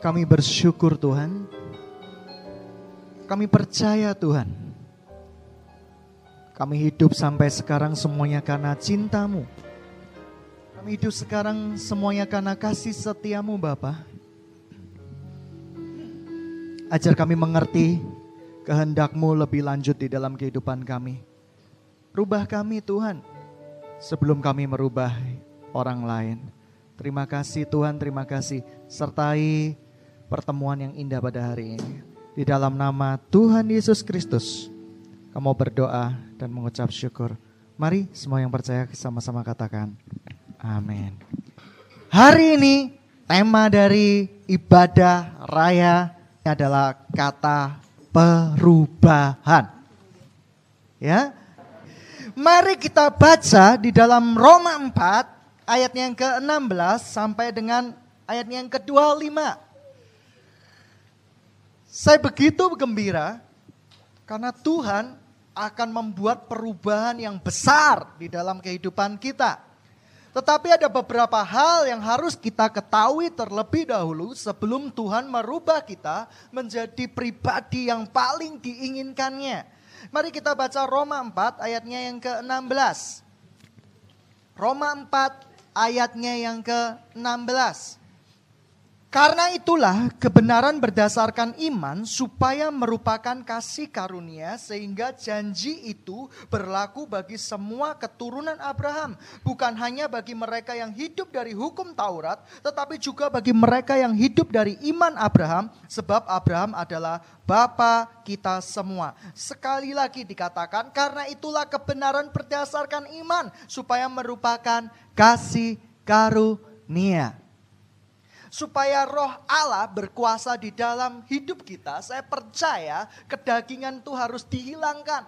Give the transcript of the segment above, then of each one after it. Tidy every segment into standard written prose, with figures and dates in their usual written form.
Kami bersyukur Tuhan. Kami percaya Tuhan. Kami hidup sampai sekarang semuanya karena cinta-Mu. Kami hidup sekarang semuanya karena kasih setia-Mu Bapa. Ajar kami mengerti kehendak-Mu lebih lanjut di dalam kehidupan kami. Rubah kami Tuhan, sebelum kami merubah orang lain. Terima kasih Tuhan, terima kasih. Sertai pertemuan yang indah pada hari ini. Di dalam nama Tuhan Yesus Kristus, kamu berdoa dan mengucap syukur. Mari semua yang percaya sama-sama katakan, amin. Hari ini tema dari ibadah raya adalah kata perubahan. Ya, mari kita baca di dalam Roma 4 ayat yang ke-16 sampai dengan ayat yang ke-25. Saya begitu gembira karena Tuhan akan membuat perubahan yang besar di dalam kehidupan kita. Tetapi ada beberapa hal yang harus kita ketahui terlebih dahulu sebelum Tuhan merubah kita menjadi pribadi yang paling diinginkannya. Mari kita baca Roma 4 ayatnya yang ke-16. Roma 4 ayatnya yang ke-16. Karena itulah kebenaran berdasarkan iman supaya merupakan kasih karunia sehingga janji itu berlaku bagi semua keturunan Abraham. Bukan hanya bagi mereka yang hidup dari hukum Taurat, tetapi juga bagi mereka yang hidup dari iman Abraham, sebab Abraham adalah bapa kita semua. Sekali lagi dikatakan, karena itulah kebenaran berdasarkan iman supaya merupakan kasih karunia. Supaya roh Allah berkuasa di dalam hidup kita, saya percaya kedagingan itu harus dihilangkan.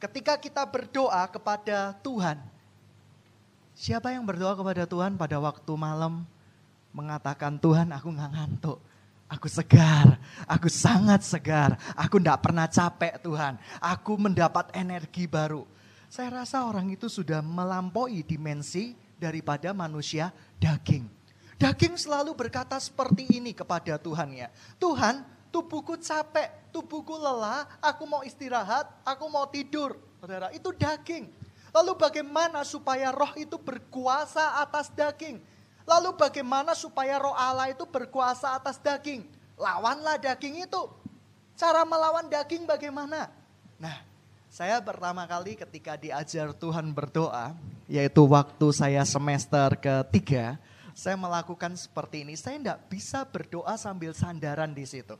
Ketika kita berdoa kepada Tuhan. Siapa yang berdoa kepada Tuhan pada waktu malam mengatakan, Tuhan aku gak ngantuk, aku segar, aku sangat segar, aku gak pernah capek Tuhan, aku mendapat energi baru. Saya rasa orang itu sudah melampaui dimensi daripada manusia daging. Daging selalu berkata seperti ini kepada Tuhannya. Tuhan, tubuhku capek, tubuhku lelah, aku mau istirahat, aku mau tidur. Saudara, itu daging. Lalu bagaimana supaya roh itu berkuasa atas daging? Lalu bagaimana supaya roh Allah itu berkuasa atas daging? Lawanlah daging itu. Cara melawan daging bagaimana? Nah, saya pertama kali ketika diajar Tuhan berdoa, yaitu waktu saya semester ketiga, saya melakukan seperti ini. Saya tidak bisa berdoa sambil sandaran di situ.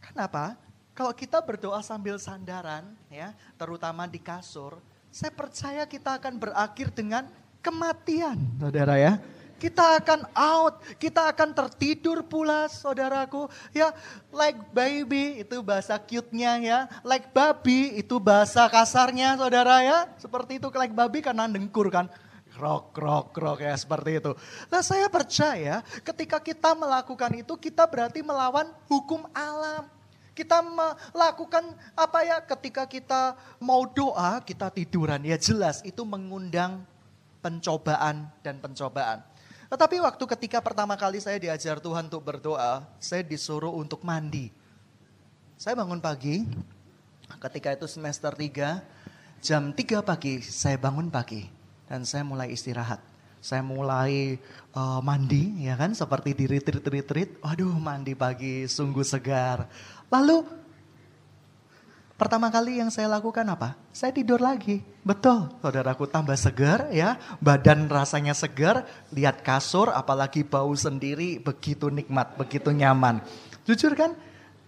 Kenapa? Kalau kita berdoa sambil sandaran, ya, terutama di kasur, saya percaya kita akan berakhir dengan kematian, saudara ya. Kita akan out, kita akan tertidur pula, saudaraku. Ya, like baby itu bahasa cute-nya ya, like babi itu bahasa kasarnya, saudara ya. Seperti itu like babi karena dengkur kan. Krok ya seperti itu. Nah, saya percaya ketika kita melakukan itu kita berarti melawan hukum alam. Kita melakukan apa ya, ketika kita mau doa kita tiduran ya jelas itu mengundang pencobaan. Tetapi waktu ketika pertama kali saya diajar Tuhan untuk berdoa, saya disuruh untuk mandi. Saya bangun pagi, ketika itu semester 3, jam 3 pagi saya bangun pagi. Dan saya mulai istirahat, saya mulai mandi ya kan, seperti di retreat. Waduh, mandi pagi sungguh segar. Lalu pertama kali yang saya lakukan apa? Saya tidur lagi. Betul, saudaraku, tambah segar ya, badan rasanya segar. Lihat kasur, apalagi bau sendiri, begitu nikmat, begitu nyaman. Jujur kan?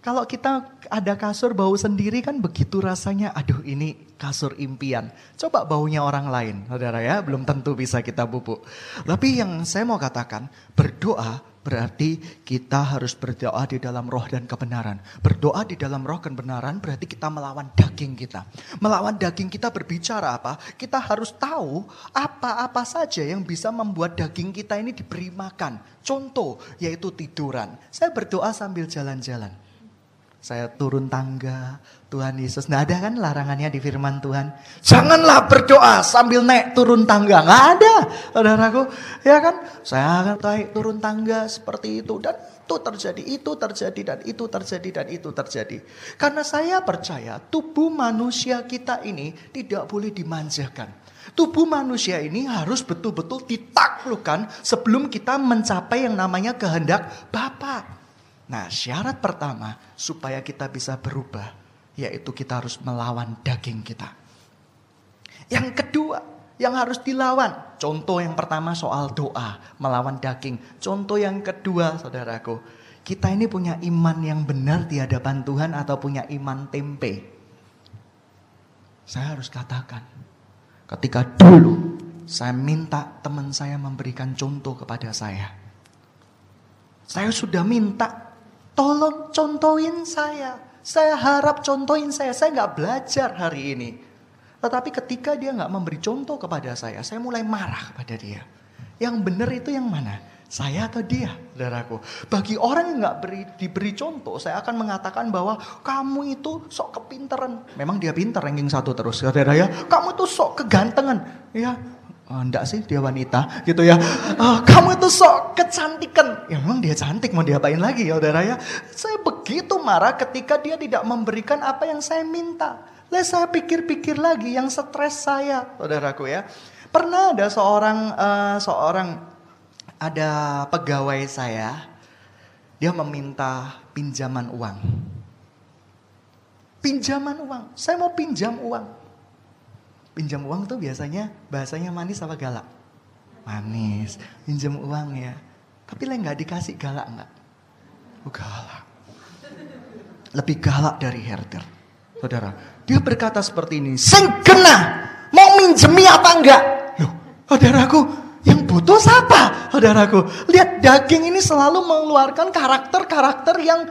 Kalau kita ada kasur bau sendiri kan begitu rasanya, aduh ini kasur impian. Coba baunya orang lain, saudara ya, belum tentu bisa kita bubuk. Tapi yang saya mau katakan, berdoa berarti kita harus berdoa di dalam roh dan kebenaran. Berdoa di dalam roh dan kebenaran berarti kita melawan daging kita. Melawan daging kita berbicara apa? Kita harus tahu apa-apa saja yang bisa membuat daging kita ini diberi makan. Contoh yaitu tiduran. Saya berdoa sambil jalan-jalan. Saya turun tangga, Tuhan Yesus. Nggak ada kan larangannya di firman Tuhan. Janganlah berdoa sambil naik turun tangga. Nggak ada, saudaraku. Ya kan? Saya naik turun tangga seperti itu. Dan itu terjadi, dan itu terjadi, dan itu terjadi. Karena saya percaya tubuh manusia kita ini tidak boleh dimanjakan. Tubuh manusia ini harus betul-betul ditaklukkan sebelum kita mencapai yang namanya kehendak Bapa. Nah, syarat pertama supaya kita bisa berubah, yaitu kita harus melawan daging kita. Yang kedua, yang harus dilawan. Contoh yang pertama soal doa, melawan daging. Contoh yang kedua, saudaraku, kita ini punya iman yang benar di hadapan Tuhan atau punya iman tempe? Saya harus katakan, ketika dulu saya minta teman saya memberikan contoh kepada saya. Saya sudah minta, tolong contohin saya harap contohin saya gak belajar hari ini. Tetapi ketika dia gak memberi contoh kepada saya mulai marah kepada dia. Yang benar itu yang mana? Saya atau dia, saudaraku? Bagi orang yang gak diberi contoh, saya akan mengatakan bahwa kamu itu sok kepinteran. Memang dia pintar, ranking 1 terus, saudara ya. Kamu itu sok kegantengan, ya. Enggak sih dia wanita gitu ya. Kamu itu sok kecantikan. Ya memang dia cantik, mau diapain lagi ya saudara ya. Saya begitu marah ketika dia tidak memberikan apa yang saya minta. Lalu saya pikir-pikir lagi yang stres saya, saudaraku ya. Pernah ada ada pegawai saya. Dia meminta pinjaman uang. Saya mau pinjam uang. Pinjam uang tuh biasanya bahasanya manis apa galak? Manis. Pinjam uang ya. Tapi lah gak dikasih, galak gak? Oh, galak. Lebih galak dari herder. Saudara, dia berkata seperti ini. Sengkena, mau minjemi apa enggak? Loh, saudaraku, yang butuh siapa? Saudaraku, lihat daging ini selalu mengeluarkan karakter-karakter yang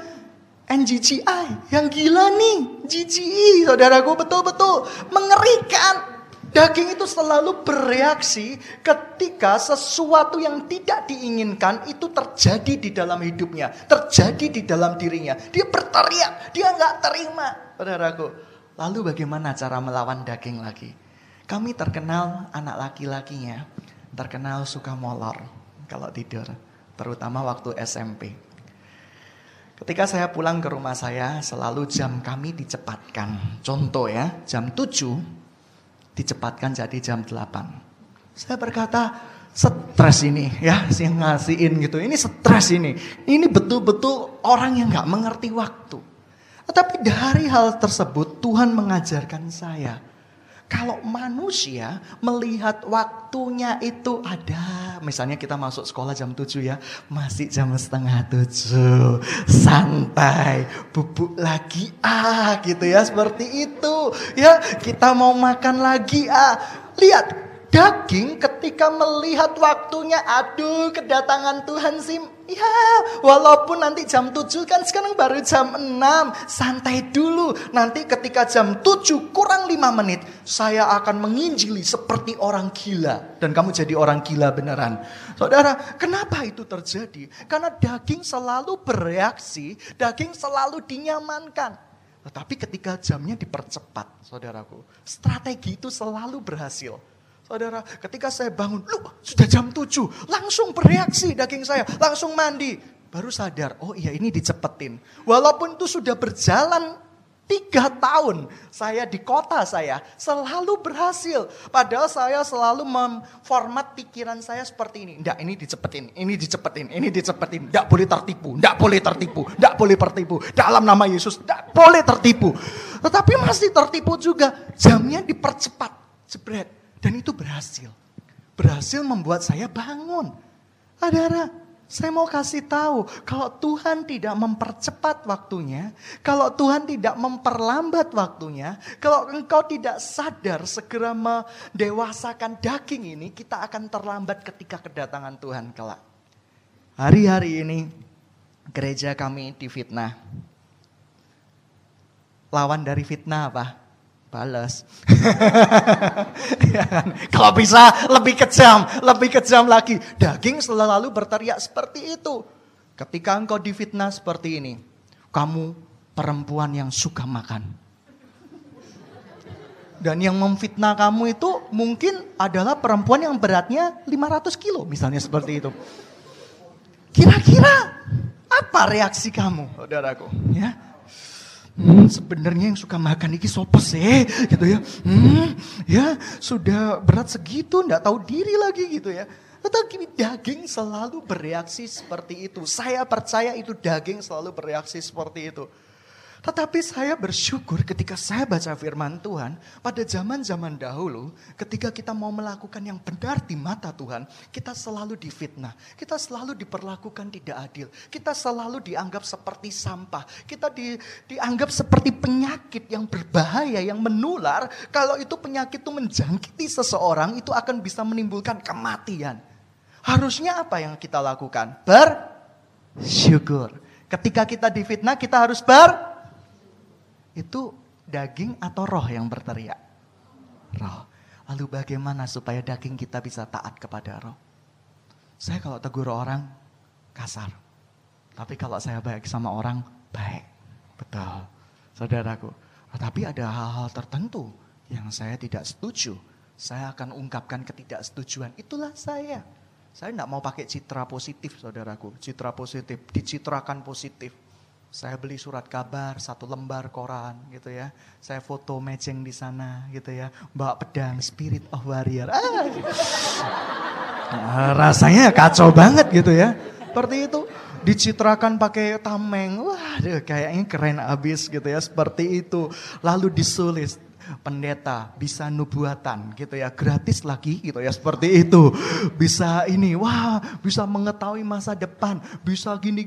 NGGI, yang gila nih, GGI, saudaraku, betul-betul mengerikan. Daging itu selalu bereaksi ketika sesuatu yang tidak diinginkan itu terjadi di dalam hidupnya, terjadi di dalam dirinya. Dia berteriak, dia nggak terima, saudaraku. Lalu bagaimana cara melawan daging lagi? Kami terkenal anak laki-lakinya, terkenal suka molor kalau tidur, terutama waktu SMP. Ketika saya pulang ke rumah saya, selalu jam kami dicepatkan. Contoh ya, jam 7 dicepatkan jadi jam 8. Saya berkata, stres ini ya, yang ngasihin gitu. Ini stres ini. Ini betul-betul orang yang gak mengerti waktu. Tetapi dari hal tersebut Tuhan mengajarkan saya. Kalau manusia melihat waktunya itu ada. Misalnya kita masuk sekolah jam 7 ya. Masih jam 6:30. Santai. Bubuk lagi gitu ya. Seperti itu. Ya, kita mau makan lagi Lihat. Daging ketika melihat waktunya, aduh kedatangan Tuhan sih. Ya, walaupun nanti jam 7 kan sekarang baru jam 6. Santai dulu. Nanti ketika jam 7 kurang 5 menit, saya akan menginjili seperti orang gila. Dan kamu jadi orang gila beneran. Saudara, kenapa itu terjadi? Karena daging selalu bereaksi, daging selalu dinyamankan. Tetapi ketika jamnya dipercepat, saudaraku, strategi itu selalu berhasil. Saudara, ketika saya bangun, sudah jam 7, langsung bereaksi daging saya, langsung mandi. Baru sadar, oh iya ini dicepetin. Walaupun itu sudah berjalan 3 tahun, saya di kota saya selalu berhasil. Padahal saya selalu memformat pikiran saya seperti ini. Enggak, ini dicepetin, ini dicepetin, ini dicepetin. Enggak boleh tertipu, enggak boleh tertipu, enggak boleh tertipu. Dalam nama Yesus, enggak boleh tertipu. Tetapi masih tertipu juga, jamnya dipercepat, jebret. Dan itu berhasil membuat saya bangun. Saudara, saya mau kasih tahu, kalau Tuhan tidak mempercepat waktunya, kalau Tuhan tidak memperlambat waktunya, kalau engkau tidak sadar segera mendewasakan daging ini, kita akan terlambat ketika kedatangan Tuhan kelak. Hari-hari ini gereja kami difitnah. Lawan dari fitnah apa? Balas. Ya kan? Kalau bisa lebih kejam lagi. Daging selalu berteriak seperti itu. Ketika engkau difitnah seperti ini, kamu perempuan yang suka makan. Dan yang memfitnah kamu itu mungkin adalah perempuan yang beratnya 500 kilo misalnya seperti itu. Kira-kira apa reaksi kamu, saudaraku? Ya, sebenarnya yang suka makan ini sopes gitu ya. Ya sudah berat segitu, nggak tahu diri lagi gitu ya. Tetapi daging selalu bereaksi seperti itu. Saya percaya itu daging selalu bereaksi seperti itu. Tetapi saya bersyukur ketika saya baca firman Tuhan, pada zaman-zaman dahulu ketika kita mau melakukan yang benar di mata Tuhan, kita selalu difitnah, kita selalu diperlakukan tidak adil, kita selalu dianggap seperti sampah, kita dianggap seperti penyakit yang berbahaya, yang menular. Kalau itu penyakit itu menjangkiti seseorang, itu akan bisa menimbulkan kematian. Harusnya apa yang kita lakukan? Bersyukur. Ketika kita difitnah, kita harus itu daging atau roh yang berteriak? Roh. Lalu bagaimana supaya daging kita bisa taat kepada roh? Saya kalau tegur orang, kasar. Tapi kalau saya baik sama orang, baik. Betul, saudaraku. Tapi ada hal-hal tertentu yang saya tidak setuju. Saya akan ungkapkan ketidaksetujuan. Itulah saya. Saya tidak mau pakai citra positif, saudaraku. Citra positif, dicitrakan positif. Saya beli surat kabar, 1 lembar koran gitu ya. Saya foto matching di sana gitu ya. Bawa pedang, spirit of warrior. Rasanya kacau banget gitu ya. Seperti itu. Dicitrakan pakai tameng. Wah, kayaknya keren abis gitu ya. Seperti itu. Lalu disulis. Pendeta bisa nubuatan gitu ya, gratis lagi gitu ya, seperti itu. Bisa ini, wah, bisa mengetahui masa depan, bisa gini.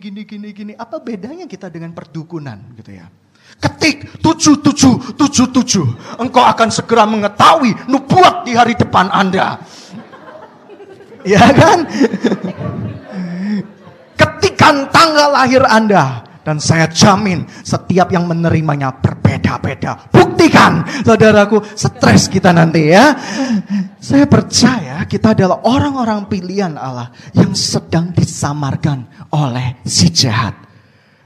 Apa bedanya kita dengan perdukunan gitu ya? Ketik 7777, engkau akan segera mengetahui nubuat di hari depan Anda. Ya kan? Ketikan tanggal lahir Anda. Dan saya jamin setiap yang menerimanya berbeda-beda. Buktikan, saudaraku, stres kita nanti ya. Saya percaya kita adalah orang-orang pilihan Allah yang sedang disamarkan oleh si jahat.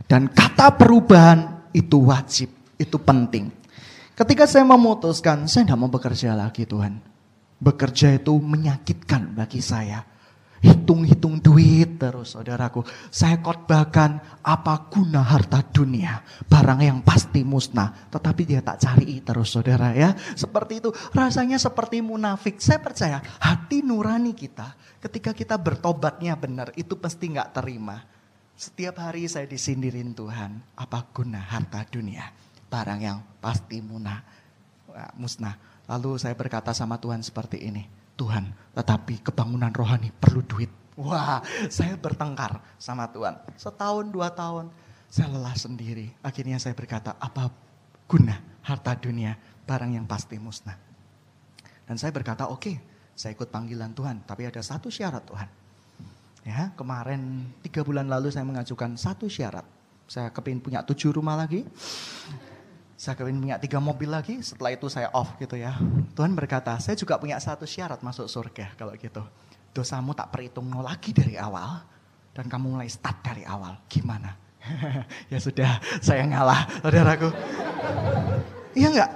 Dan kata perubahan itu wajib, itu penting. Ketika saya memutuskan, saya tidak mau bekerja lagi, Tuhan. Bekerja itu menyakitkan bagi saya. Hitung-hitung duit terus, saudaraku. Saya khotbahkan, apa guna harta dunia, barang yang pasti musnah, tetapi dia tak cari terus, saudara ya. Seperti itu, rasanya seperti munafik. Saya percaya hati nurani kita ketika kita bertobatnya benar, itu pasti gak terima. Setiap hari saya disindirin Tuhan, apa guna harta dunia, barang yang pasti musnah. Lalu saya berkata sama Tuhan seperti ini, Tuhan, tetapi kebangunan rohani perlu duit. Wah, saya bertengkar sama Tuhan. 1-2 tahun, saya lelah sendiri. Akhirnya saya berkata, apa guna harta dunia, barang yang pasti musnah. Dan saya berkata, oke, saya ikut panggilan Tuhan. Tapi ada 1 syarat, Tuhan. Ya, kemarin 3 bulan lalu saya mengajukan 1 syarat. Saya kepingin punya 7 rumah lagi. Saya kepingin punya 3 mobil lagi, setelah itu saya off gitu ya. Tuhan berkata, saya juga punya 1 syarat masuk surga kalau gitu. Dosamu tak perhitung lagi dari awal, dan kamu mulai start dari awal. Gimana? Ya sudah, saya ngalah, saudaraku. Iya enggak?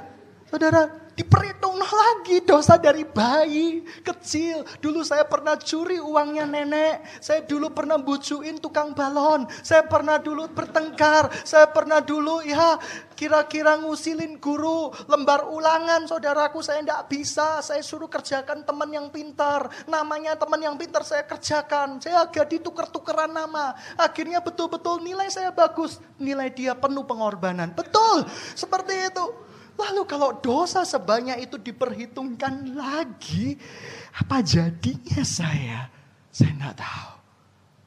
Saudara, diperhitung lagi dosa dari bayi, kecil. Dulu saya pernah curi uangnya nenek. Saya dulu pernah bujuin tukang balon. Saya pernah dulu bertengkar. Saya pernah dulu kira-kira ngusilin guru. Lembar ulangan, saudaraku, saya enggak bisa. Saya suruh kerjakan teman yang pintar. Namanya teman yang pintar saya kerjakan. Saya agak dituker-tukeran nama. Akhirnya betul-betul nilai saya bagus. Nilai dia penuh pengorbanan. Betul, seperti itu. Lalu kalau dosa sebanyak itu diperhitungkan lagi, apa jadinya saya? Saya tidak tahu.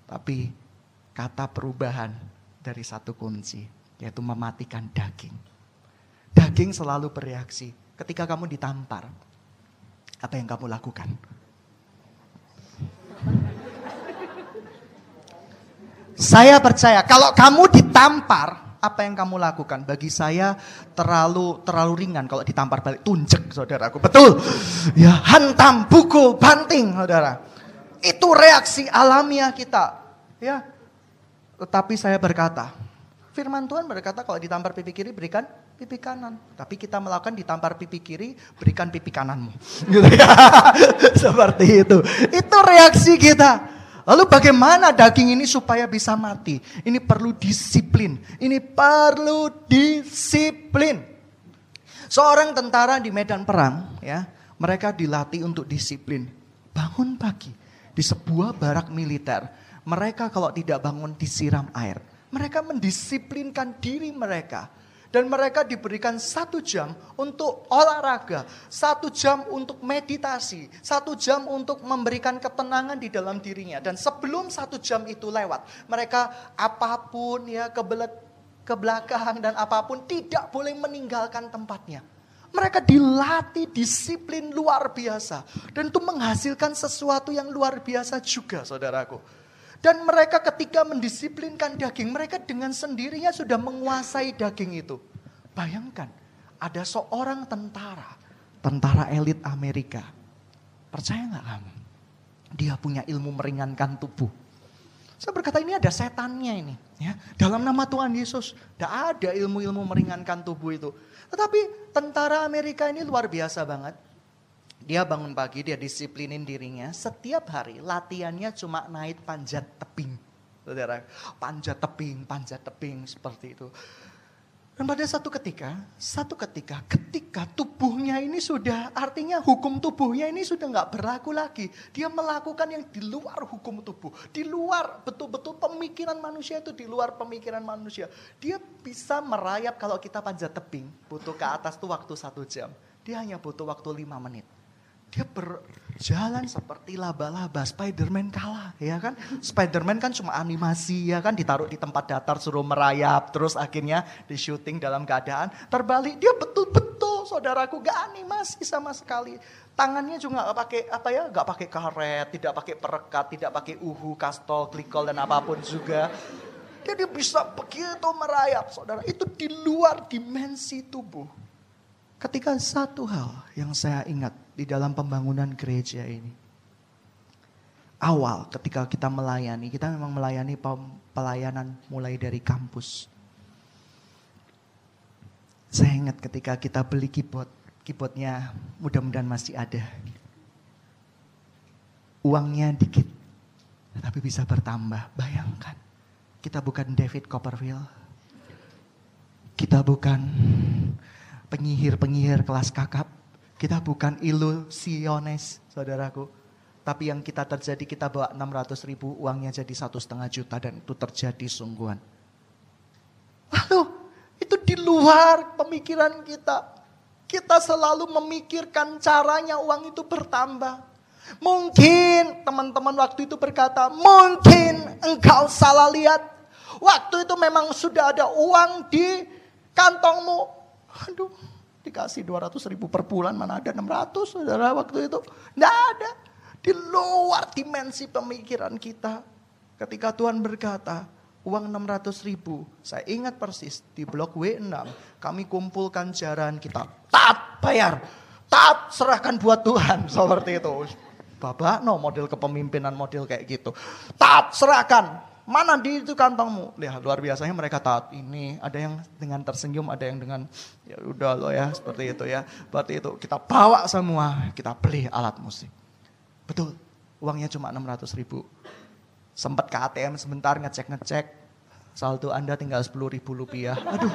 Tapi kata perubahan dari 1 kunci, yaitu mematikan daging. Daging selalu bereaksi. Ketika kamu ditampar, apa yang kamu lakukan? Saya percaya kalau kamu ditampar, apa yang kamu lakukan? Bagi saya terlalu ringan kalau ditampar balik. Tunjek, saudaraku. Betul. Ya, hantam, pukul, banting, saudara. Itu reaksi alamiah kita. Ya. Tetapi saya berkata, Firman Tuhan berkata kalau ditampar pipi kiri berikan pipi kanan. Tapi kita melakukan ditampar pipi kiri berikan pipi kananmu. Gitu ya. Seperti itu. Itu reaksi kita. Lalu bagaimana daging ini supaya bisa mati? Ini perlu disiplin. Ini perlu disiplin. Seorang tentara di medan perang ya, mereka dilatih untuk disiplin. Bangun pagi di sebuah barak militer. Mereka kalau tidak bangun disiram air. Mereka mendisiplinkan diri mereka. Dan mereka diberikan 1 jam untuk olahraga. 1 jam untuk meditasi. 1 jam untuk memberikan ketenangan di dalam dirinya. Dan sebelum 1 jam itu lewat. Mereka apapun ya kebelakang dan apapun tidak boleh meninggalkan tempatnya. Mereka dilatih disiplin luar biasa. Dan itu menghasilkan sesuatu yang luar biasa juga saudaraku. Dan mereka ketika mendisiplinkan daging, mereka dengan sendirinya sudah menguasai daging itu. Bayangkan, ada seorang tentara elit Amerika. Percaya gak kamu? Dia punya ilmu meringankan tubuh. Saya berkata ini ada setannya ini. Ya, dalam nama Tuhan Yesus, tidak ada ilmu-ilmu meringankan tubuh itu. Tetapi tentara Amerika ini luar biasa banget. Dia bangun pagi, dia disiplinin dirinya. Setiap hari latihannya cuma naik panjat tebing. Saudara, panjat tebing seperti itu. Dan pada ketika tubuhnya ini sudah, artinya hukum tubuhnya ini sudah gak berlaku lagi. Dia melakukan yang di luar hukum tubuh. Di luar, betul-betul pemikiran manusia itu di luar pemikiran manusia. Dia bisa merayap kalau kita panjat tebing. Butuh ke atas tuh waktu 1 jam. Dia hanya butuh waktu 5 menit. Dia berjalan seperti laba-laba, Spiderman kalah ya kan. Spiderman kan cuma animasi ya kan, ditaruh di tempat datar suruh merayap. Terus akhirnya di syuting dalam keadaan terbalik. Dia betul-betul saudaraku gak animasi sama sekali. Tangannya juga gak pakai karet, tidak pakai perekat, tidak pakai uhu, kastol, glikol dan apapun juga. Dia bisa begitu merayap saudara, itu di luar dimensi tubuh. Ketika satu hal yang saya ingat di dalam pembangunan gereja ini. Awal ketika kita melayani, kita memang melayani pelayanan mulai dari kampus. Saya ingat ketika kita beli keyboard, keyboardnya mudah-mudahan masih ada. Uangnya dikit, tapi bisa bertambah. Bayangkan, kita bukan David Copperfield. Kita bukan penyihir-penyihir kelas kakap, kita bukan ilusiones saudaraku, tapi yang kita terjadi kita bawa 600.000 uangnya jadi 1,5 juta dan itu terjadi sungguhan. Lalu itu di luar pemikiran kita selalu memikirkan caranya uang itu bertambah. Mungkin teman-teman waktu itu berkata, mungkin engkau salah lihat, waktu itu memang sudah ada uang di kantongmu. Aduh, dikasih 200.000 per bulan, mana ada 600 saudara waktu itu. Nggak ada, di luar dimensi pemikiran kita. Ketika Tuhan berkata, uang 600.000, saya ingat persis di blok W6, kami kumpulkan jaran kita, bayar, serahkan buat Tuhan, seperti itu. Bapak no model kepemimpinan model kayak gitu, serahkan. Mana di itu kantongmu? Lihat luar biasanya mereka taat ini. Ada yang dengan tersenyum, ada yang dengan ya udah lo ya seperti itu ya. Berarti itu kita bawa semua, kita beli alat musik. Betul, uangnya cuma 600.000. Sempat ke ATM sebentar ngecek, saldo Anda tinggal 10.000 rupiah. Aduh,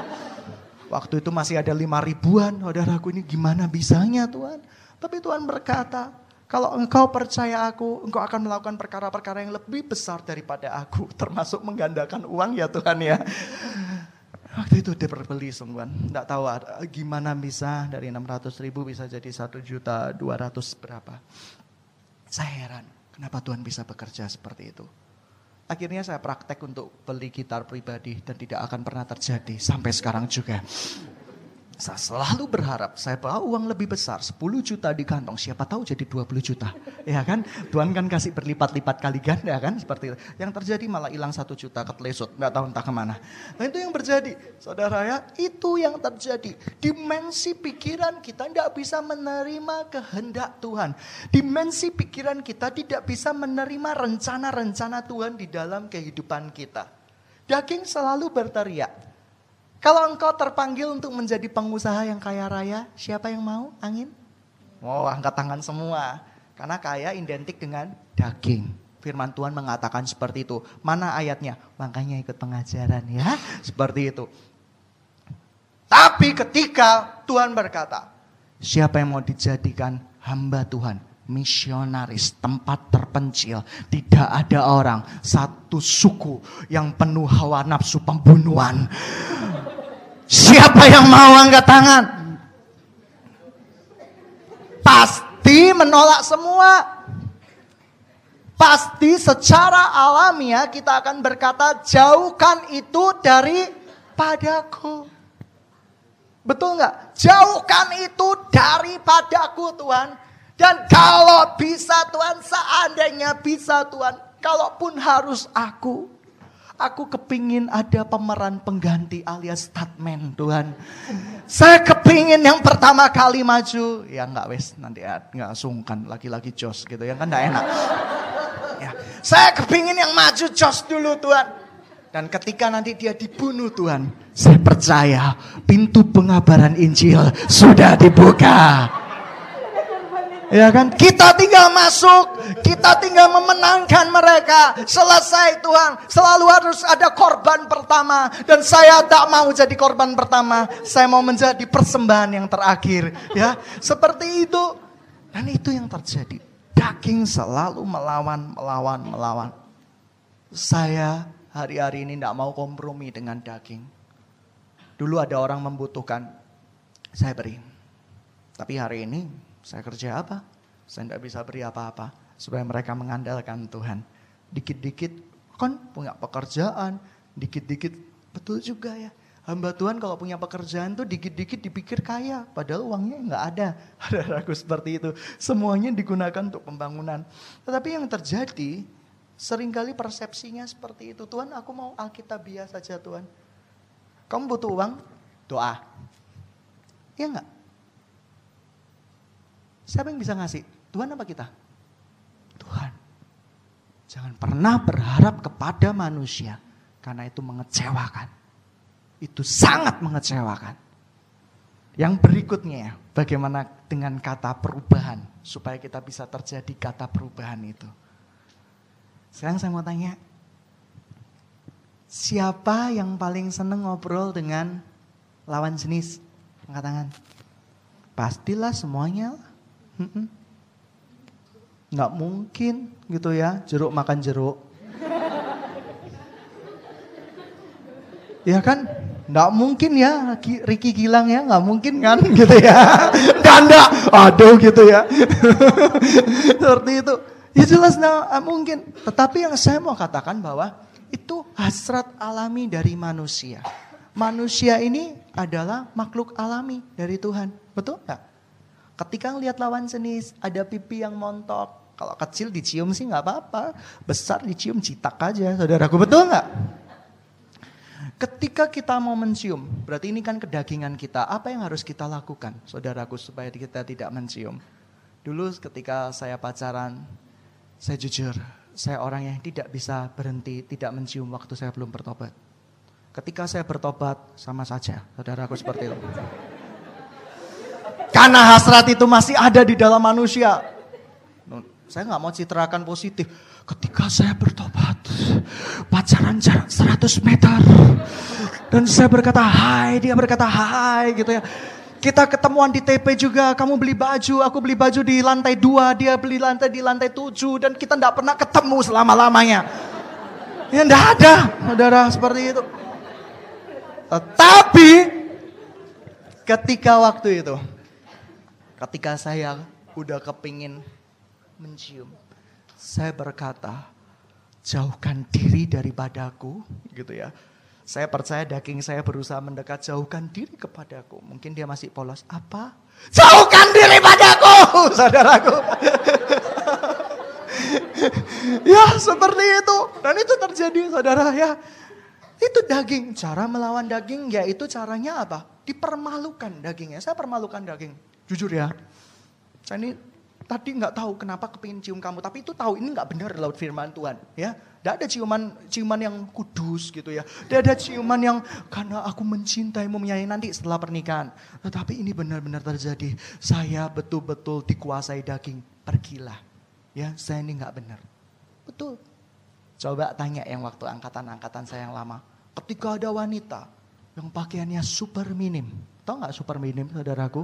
waktu itu masih ada 5 ribuan. Saudaraku ini gimana bisanya Tuhan? Tapi Tuhan berkata, kalau engkau percaya aku, engkau akan melakukan perkara-perkara yang lebih besar daripada aku. Termasuk menggandakan uang ya Tuhan ya. Waktu itu dia berbeli sungguhan. Tidak tahu gimana bisa dari 600.000 bisa jadi 1.200.000 berapa. Saya heran kenapa Tuhan bisa bekerja seperti itu. Akhirnya saya praktek untuk beli gitar pribadi dan tidak akan pernah terjadi sampai sekarang juga. Saya selalu berharap saya bawa uang lebih besar, 10 juta di kantong, siapa tahu jadi 20 juta. Ya kan? Tuhan kan kasih berlipat-lipat kali ganda kan? Seperti itu. Yang terjadi malah hilang 1 juta ketelesut, enggak tahu entah kemana. Nah, itu yang terjadi. Saudara ya, itu yang terjadi. Dimensi pikiran kita tidak bisa menerima kehendak Tuhan. Dimensi pikiran kita tidak bisa menerima rencana-rencana Tuhan di dalam kehidupan kita. Daging selalu berteriak. Kalau engkau terpanggil untuk menjadi pengusaha yang kaya raya, siapa yang mau? Angin? Mau, angkat tangan semua. Karena kaya identik dengan daging. Firman Tuhan mengatakan seperti itu. Mana ayatnya? Makanya ikut pengajaran ya. Seperti itu. Tapi ketika Tuhan berkata, siapa yang mau dijadikan hamba Tuhan? Misionaris, tempat terpencil, tidak ada orang, satu suku yang penuh hawa nafsu pembunuhan. Siapa yang mau angkat tangan? Pasti menolak semua. Pasti secara alamiah kita akan berkata, jauhkan itu daripadaku. Betul nggak? Jauhkan itu daripadaku, Tuhan. Dan kalau bisa Tuhan, seandainya bisa Tuhan, kalaupun harus aku kepingin ada pemeran pengganti alias stuntman Tuhan. Saya kepingin yang pertama kali maju, ya enggak wes nanti enggak sungkan laki-laki jos gitu ya kan enggak enak. Ya, saya kepingin yang maju jos dulu Tuhan. Dan ketika nanti dia dibunuh Tuhan, saya percaya pintu pengabaran Injil sudah dibuka. Ya kan, kita tinggal masuk, kita tinggal memenangkan mereka. Selesai Tuhan, selalu harus ada korban pertama. Dan saya tak mau jadi korban pertama, saya mau menjadi persembahan yang terakhir. Ya, seperti itu. Dan itu yang terjadi. Daging selalu melawan. Saya hari-hari ini tidak mau kompromi dengan daging. Dulu ada orang membutuhkan, saya beri. Tapi hari ini saya kerja apa? Saya tidak bisa beri apa-apa. Supaya mereka mengandalkan Tuhan. Dikit-dikit kan punya pekerjaan. Dikit-dikit betul juga ya. Hamba Tuhan kalau punya pekerjaan tuh dikit-dikit dipikir kaya. Padahal uangnya nggak ada. Ada ragu seperti itu. Semuanya digunakan untuk pembangunan. Tetapi yang terjadi seringkali persepsinya seperti itu. Tuhan aku mau alkitabiah saja Tuhan. Kamu butuh uang? Doa. Iya nggak? Siapa yang bisa ngasih? Tuhan apa kita? Tuhan. Jangan pernah berharap kepada manusia. Karena itu mengecewakan. Itu sangat mengecewakan. Yang berikutnya, bagaimana dengan kata perubahan? Supaya kita bisa terjadi kata perubahan itu. Sekarang saya mau tanya. Siapa yang paling seneng ngobrol dengan lawan jenis? Angkat tangan. Pastilah semuanya. Nggak mungkin gitu ya, jeruk makan jeruk. Ya kan, nggak mungkin ya, Ricky Gilang ya, nggak mungkin kan gitu ya. Ganda, aduh gitu ya. Seperti itu, ya jelas nggak mungkin. Tetapi yang saya mau katakan bahwa itu hasrat alami dari manusia. Manusia ini adalah makhluk alami dari Tuhan, betul nggak? Ketika ngelihat lawan jenis, ada pipi yang montok. Kalau kecil dicium sih gak apa-apa. Besar dicium citak aja. Saudaraku, betul gak? Ketika kita mau mencium, berarti ini kan kedagingan kita. Apa yang harus kita lakukan, saudaraku, supaya kita tidak mencium? Dulu ketika saya pacaran, saya jujur, saya orang yang tidak bisa berhenti, tidak mencium waktu saya belum bertobat. Ketika saya bertobat, sama saja, saudaraku, seperti itu. Karena hasrat itu masih ada di dalam manusia. Saya gak mau citrakan positif. Ketika saya bertobat, pacaran jarak 100 meter. Dan saya berkata hai, dia berkata hai gitu ya. Kita ketemuan di TP juga, kamu beli baju, aku beli baju di lantai 2, dia beli di lantai 7. Dan kita gak pernah ketemu selama-lamanya. Ya gak ada, saudara, seperti itu. Tetapi, ketika waktu itu, ketika saya udah kepingin mencium, saya berkata, jauhkan diri daripadaku, gitu ya. Saya percaya daging saya berusaha mendekat, jauhkan diri kepadaku. Mungkin dia masih polos, apa? Jauhkan diri padaku, saudaraku. Ya seperti itu, dan itu terjadi saudara ya. Itu daging, cara melawan daging yaitu caranya apa? Dipermalukan dagingnya, saya permalukan daging. Jujur ya, saya ini tadi gak tahu kenapa kepingin cium kamu. Tapi itu tahu ini gak benar laut firman Tuhan. Ya, Tidak ada ciuman yang kudus gitu ya. Tidak ada ciuman yang karena aku mencintaimu menyayangi nanti setelah pernikahan. Tetapi ini benar-benar terjadi. Saya betul-betul dikuasai daging. Pergilah. Ya, saya ini nggak benar. Betul. Coba tanya yang waktu angkatan-angkatan saya yang lama. Ketika ada wanita yang pakaiannya super minim. Tahu nggak super minim, saudaraku?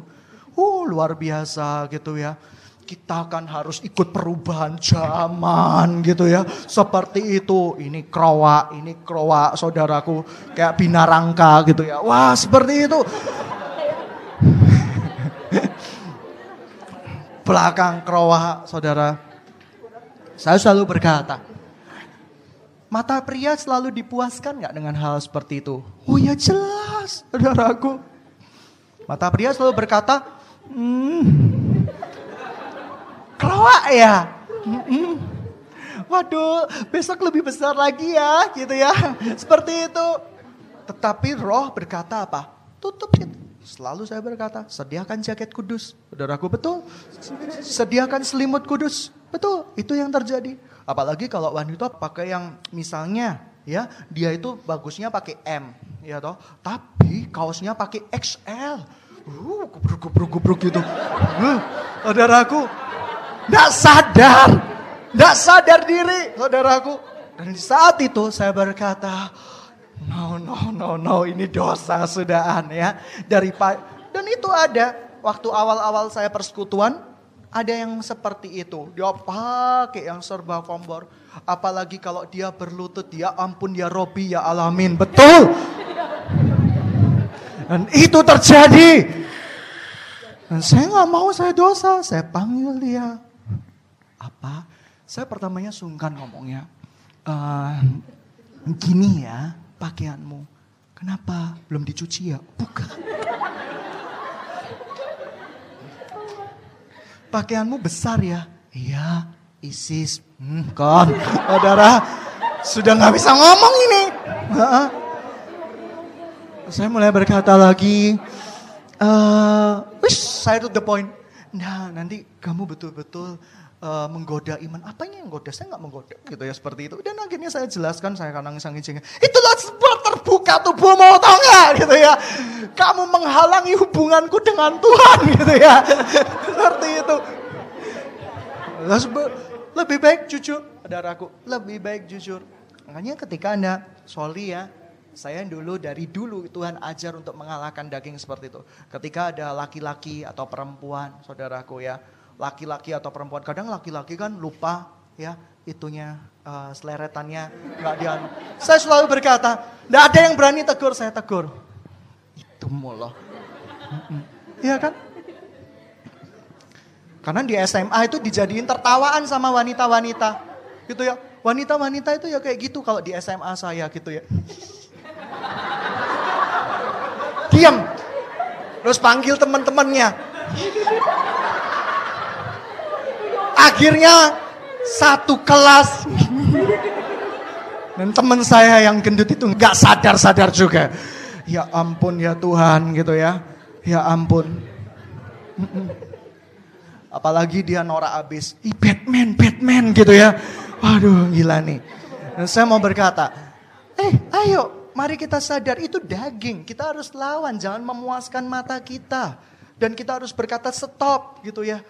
Luar biasa gitu ya. Kita kan harus ikut perubahan zaman gitu ya. Seperti itu. Ini krowa saudaraku. Kayak binarangka gitu ya. Wah seperti itu. Belakang krowa saudara. Saya selalu berkata. Mata pria selalu dipuaskan gak dengan hal seperti itu? Oh ya jelas saudaraku. Mata pria selalu berkata. Kerawak ya, waduh besok lebih besar lagi ya gitu ya, seperti itu. Tetapi roh berkata apa? Tutup itu. Selalu saya berkata, sediakan jaket kudus, saudaraku, betul. Sediakan selimut kudus, betul. Itu yang terjadi. Apalagi kalau wanita pakai yang misalnya ya dia itu bagusnya pakai M, ya toh. Tapi kaosnya pakai XL, gubruk gitu, saudaraku. Nggak sadar diri saudaraku. Dan di saat itu saya berkata, no, ini dosa sudahan ya. Dan itu ada, waktu awal-awal saya persekutuan, ada yang seperti itu. Dia pakai yang serba kompor. Apalagi kalau dia berlutut, ya ampun ya Robi ya alamin, betul. Dan itu terjadi. Dan saya nggak mau saya dosa, saya panggil dia. Apa? Saya pertamanya sungkan ngomongnya. Gini ya pakaianmu. Kenapa? Belum dicuci ya? Bukan. Pakaianmu besar ya? Iya, ISIS. Kon, saudara. Sudah gak bisa ngomong ini. Saya mulai berkata lagi. Saya to the point. Nah, nanti kamu betul-betul menggoda iman. Apanya yang menggoda? Saya gak menggoda gitu ya, seperti itu. Dan akhirnya saya jelaskan, saya kadang nangis-nangis. Itulah sebab terbuka tubuhmu, tau gak gitu ya. Kamu menghalangi hubunganku dengan Tuhan gitu ya. Seperti itu. Lebih baik jujur, saudaraku. Lebih baik jujur. Makanya ketika Anda, sorry ya, saya dulu Tuhan ajar untuk mengalahkan daging seperti itu. Ketika ada laki-laki atau perempuan, saudaraku ya. Laki-laki atau perempuan, kadang laki-laki kan lupa ya itunya seleretannya nggak dianu. Saya selalu berkata, nggak ada yang berani tegur, saya tegur. Itu mulu. Iya kan? Karena di SMA itu dijadiin tertawaan sama wanita-wanita, gitu ya. Wanita-wanita itu ya kayak gitu kalau di SMA saya gitu ya. Diam. Terus panggil teman-temannya. Akhirnya satu kelas. Dan teman saya yang gendut itu gak sadar-sadar juga. Ya ampun ya Tuhan gitu ya. Ya ampun. Apalagi dia norak abis. Batman gitu ya. Waduh gila nih. Dan saya mau berkata. Ayo. Mari kita sadar itu daging, kita harus lawan, jangan memuaskan mata kita. Dan kita harus berkata stop gitu ya.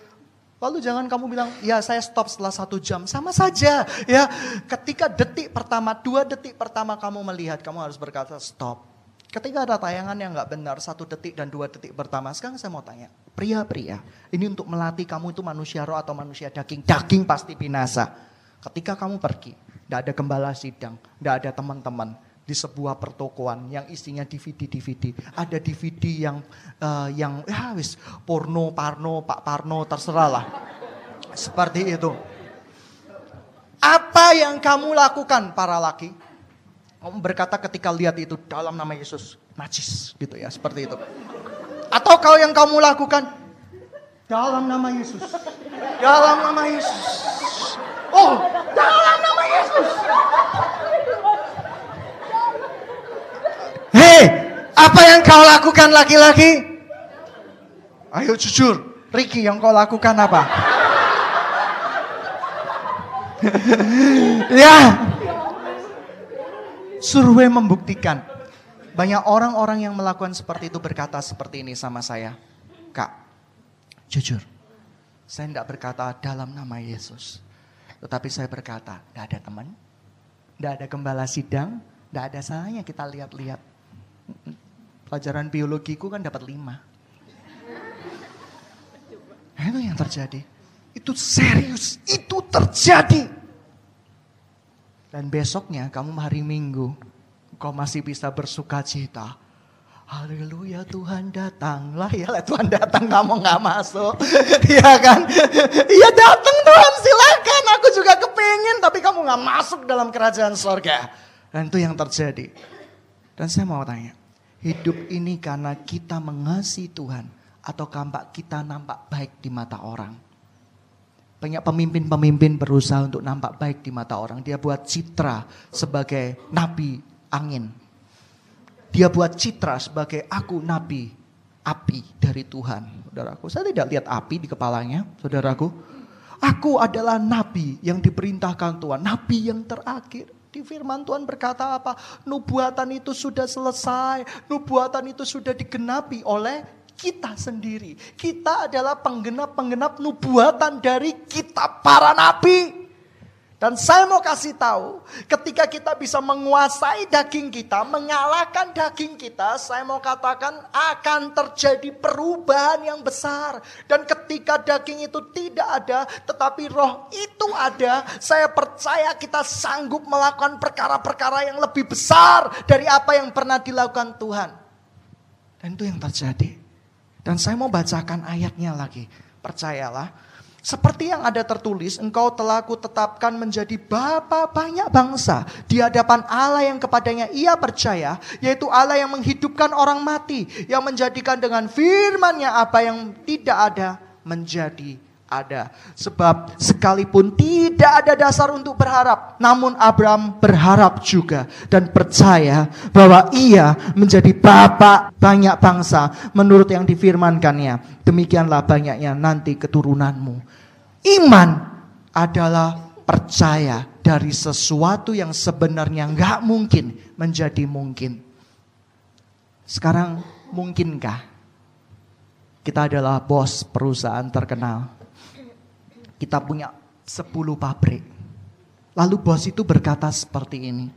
Lalu jangan kamu bilang, ya saya stop setelah 1 jam, sama saja. Ya, ketika detik pertama, 2 detik pertama kamu melihat, kamu harus berkata stop. Ketika ada tayangan yang gak benar, 1 detik dan 2 detik pertama, sekarang saya mau tanya, pria-pria, ini untuk melatih kamu itu manusia roh atau manusia daging, daging pasti binasa. Ketika kamu pergi, gak ada gembala sidang, gak ada teman-teman, di sebuah pertokoan yang isinya DVD, ada DVD yang ya wis porno, Pak Parno terserah lah, seperti itu. Apa yang kamu lakukan para laki? Kamu berkata ketika lihat itu dalam nama Yesus najis gitu ya, seperti itu. Atau kalau yang kamu lakukan dalam nama Yesus, oh dalam nama Yesus. Hei, apa yang kau lakukan laki-laki? Ayo jujur, Ricky, yang kau lakukan apa? Ya, Survei membuktikan. Banyak orang-orang yang melakukan seperti itu berkata seperti ini sama saya. Kak, jujur, saya tidak berkata dalam nama Yesus. Tetapi saya berkata, tidak ada teman, tidak ada gembala sidang, tidak ada salahnya kita lihat-lihat. Pelajaran biologiku kan dapat 5. Itu yang terjadi. Itu serius, itu terjadi. Dan besoknya kamu hari Minggu, kau masih bisa bersuka cita. Haleluya, Tuhan datang. Lah ya Tuhan datang, kamu gak masuk. Iya kan? Iya datang Tuhan, silakan. Aku juga kepingin, tapi kamu gak masuk dalam kerajaan sorga. Dan itu yang terjadi. Dan saya mau tanya, hidup ini karena kita mengasihi Tuhan atau kita nampak baik di mata orang? Banyak pemimpin-pemimpin berusaha untuk nampak baik di mata orang. Dia buat citra sebagai nabi angin. Dia buat citra sebagai aku nabi api dari Tuhan. Saudaraku, saya tidak lihat api di kepalanya, saudaraku. Aku adalah nabi yang diperintahkan Tuhan, nabi yang terakhir. Di firman Tuhan berkata apa? Nubuatan itu sudah selesai, nubuatan itu sudah digenapi oleh kita sendiri. Kita adalah penggenap-penggenap nubuatan dari kitab para nabi. Dan saya mau kasih tahu, ketika kita bisa menguasai daging kita, mengalahkan daging kita, saya mau katakan akan terjadi perubahan yang besar. Dan ketika daging itu tidak ada, tetapi roh itu ada, saya percaya kita sanggup melakukan perkara-perkara yang lebih besar dari apa yang pernah dilakukan Tuhan. Dan itu yang terjadi. Dan saya mau bacakan ayatnya lagi. Percayalah. Seperti yang ada tertulis, engkau telah kutetapkan menjadi bapa banyak bangsa di hadapan Allah yang kepadanya ia percaya, yaitu Allah yang menghidupkan orang mati, yang menjadikan dengan firman-Nya apa yang tidak ada menjadi ada. Sebab sekalipun tidak ada dasar untuk berharap, namun Abraham berharap juga dan percaya bahwa ia menjadi bapa banyak bangsa menurut yang difirmankannya. Demikianlah banyaknya nanti keturunanmu. Iman adalah percaya dari sesuatu yang sebenarnya gak mungkin menjadi mungkin. Sekarang mungkinkah? Kita adalah bos perusahaan terkenal. Kita punya 10 pabrik. Lalu bos itu berkata seperti ini.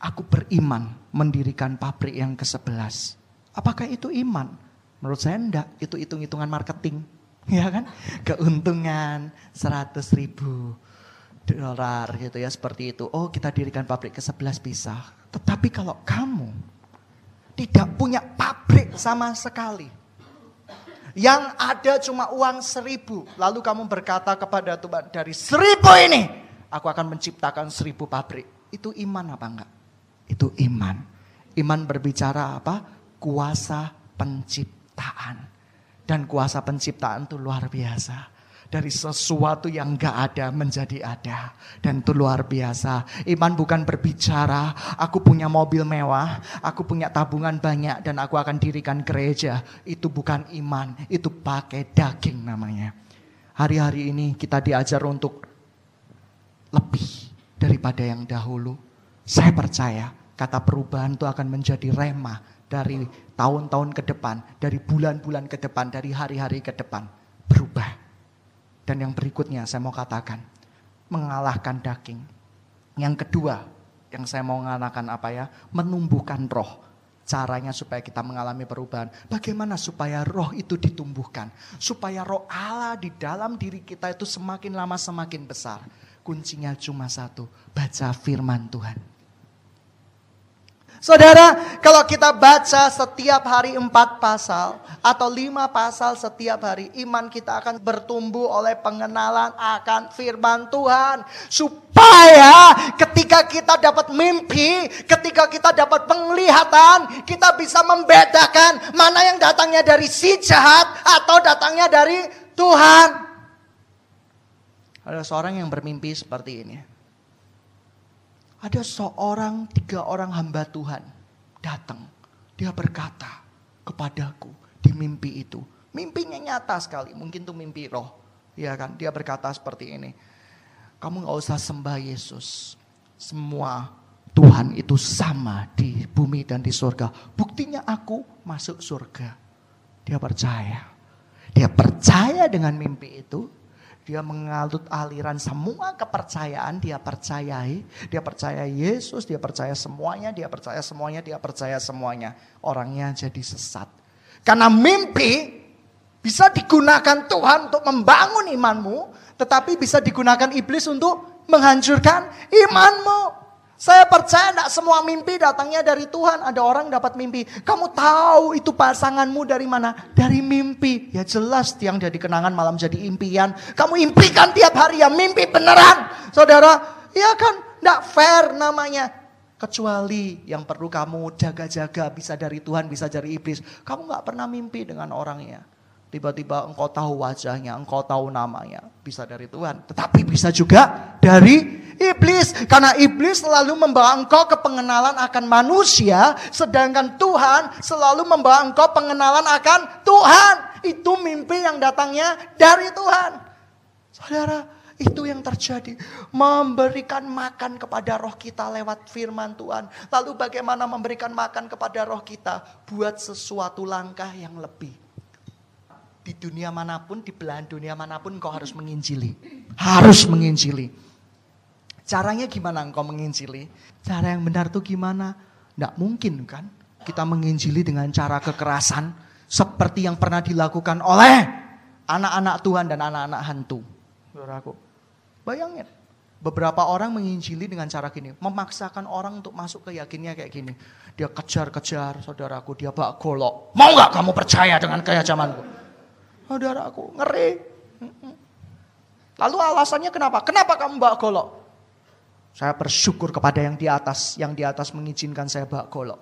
Aku beriman mendirikan pabrik yang ke-11. Apakah itu iman? Menurut saya enggak, itu hitung-hitungan marketing. Ya kan? Keuntungan 100.000 dolar gitu ya, seperti itu. Oh, kita dirikan pabrik ke-11 bisa. Tetapi kalau kamu tidak punya pabrik sama sekali, yang ada cuma uang 1.000, lalu kamu berkata kepada Tuhan, dari 1.000 ini aku akan menciptakan 1.000 pabrik. Itu iman apa enggak? Itu iman. Iman berbicara apa? Kuasa penciptaan. Dan kuasa penciptaan itu luar biasa. Dari sesuatu yang gak ada menjadi ada. Dan itu luar biasa. Iman bukan berbicara, aku punya mobil mewah, aku punya tabungan banyak, dan aku akan dirikan gereja. Itu bukan iman, itu pakai daging namanya. Hari-hari ini kita diajar untuk lebih daripada yang dahulu. Saya percaya kata perubahan itu akan menjadi rema dari tahun-tahun ke depan, dari bulan-bulan ke depan, dari hari-hari ke depan. Berubah. Dan yang berikutnya saya mau katakan, mengalahkan daging. Yang kedua yang saya mau mengatakan apa ya, menumbuhkan roh. Caranya supaya kita mengalami perubahan. Bagaimana supaya roh itu ditumbuhkan? Supaya roh Allah di dalam diri kita itu semakin lama semakin besar. Kuncinya cuma satu, baca firman Tuhan. Saudara, kalau kita baca setiap hari 4 pasal atau 5 pasal setiap hari, iman kita akan bertumbuh oleh pengenalan akan firman Tuhan. Supaya ketika kita dapat mimpi, ketika kita dapat penglihatan, kita bisa membedakan mana yang datangnya dari si jahat atau datangnya dari Tuhan. Ada seorang yang bermimpi seperti ini. Ada 3 orang hamba Tuhan datang. Dia berkata kepadaku di mimpi itu. Mimpinya nyata sekali. Mungkin itu mimpi roh. Ya kan? Dia berkata seperti ini. Kamu gak usah sembah Yesus. Semua Tuhan itu sama di bumi dan di surga. Buktinya aku masuk surga. Dia percaya. Dia percaya dengan mimpi itu. Dia mengalut aliran semua kepercayaan, dia percayai. Dia percaya Yesus, dia percaya semuanya, dia percaya semuanya, dia percaya semuanya. Orangnya jadi sesat. Karena mimpi bisa digunakan Tuhan untuk membangun imanmu, tetapi bisa digunakan iblis untuk menghancurkan imanmu. Saya percaya tidak semua mimpi datangnya dari Tuhan. Ada orang dapat mimpi. Kamu tahu itu pasanganmu dari mana? Dari mimpi. Ya jelas tiang jadi kenangan malam jadi impian. Kamu impikan tiap hari ya mimpi beneran. Saudara, ya kan tidak fair namanya. Kecuali yang perlu kamu jaga-jaga. Bisa dari Tuhan, bisa dari iblis. Kamu tidak pernah mimpi dengan orangnya. Tiba-tiba engkau tahu wajahnya, engkau tahu namanya. Bisa dari Tuhan, tetapi bisa juga dari iblis. Karena iblis selalu membawa engkau ke pengenalan akan manusia, sedangkan Tuhan selalu membawa engkau pengenalan akan Tuhan. Itu mimpi yang datangnya dari Tuhan. Saudara, itu yang terjadi. Memberikan makan kepada roh kita lewat firman Tuhan. Lalu bagaimana memberikan makan kepada roh kita? Buat sesuatu langkah yang lebih. Di dunia manapun, di belahan dunia manapun engkau harus menginjili. Harus menginjili. Caranya gimana engkau menginjili? Cara yang benar tuh gimana? Nggak mungkin kan? Kita menginjili dengan cara kekerasan. Seperti yang pernah dilakukan oleh anak-anak Tuhan dan anak-anak hantu. Saudaraku, bayangin. Beberapa orang menginjili dengan cara gini. Memaksakan orang untuk masuk ke yakinnya kayak gini. Dia kejar-kejar, saudaraku. Dia bak golok. Mau nggak kamu percaya dengan keyajamanku? Saudara aku ngeri. Lalu alasannya kenapa? Kenapa kamu bak golok? Saya bersyukur kepada yang di atas. Yang di atas mengizinkan saya bak golok.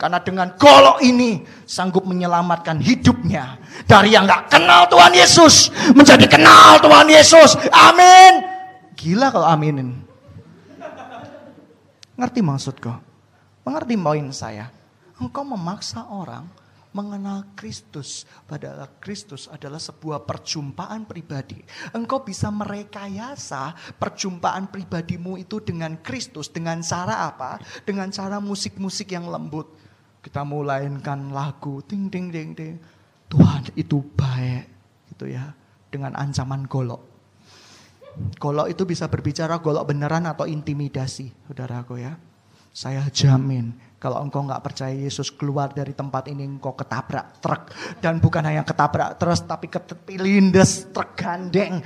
Karena dengan golok ini sanggup menyelamatkan hidupnya. Dari yang gak kenal Tuhan Yesus menjadi kenal Tuhan Yesus. Amin. Gila kalau aminin. Ngerti maksudku? Mengerti poin saya? Engkau memaksa orang mengenal Kristus, padahal Kristus adalah sebuah perjumpaan pribadi. Engkau bisa merekayasa perjumpaan pribadimu itu dengan Kristus. Dengan cara apa? Dengan cara musik-musik yang lembut. Kita mulaikan lagu, ting ting ting ting. Tuhan itu baik, gitu ya. Dengan ancaman golok. Golok itu bisa berbicara golok beneran atau intimidasi, saudaraku ya. Saya jamin. Kalau engkau gak percaya Yesus keluar dari tempat ini, engkau ketabrak truk. Dan bukan hanya ketabrak terus, tapi kelindes truk gandeng.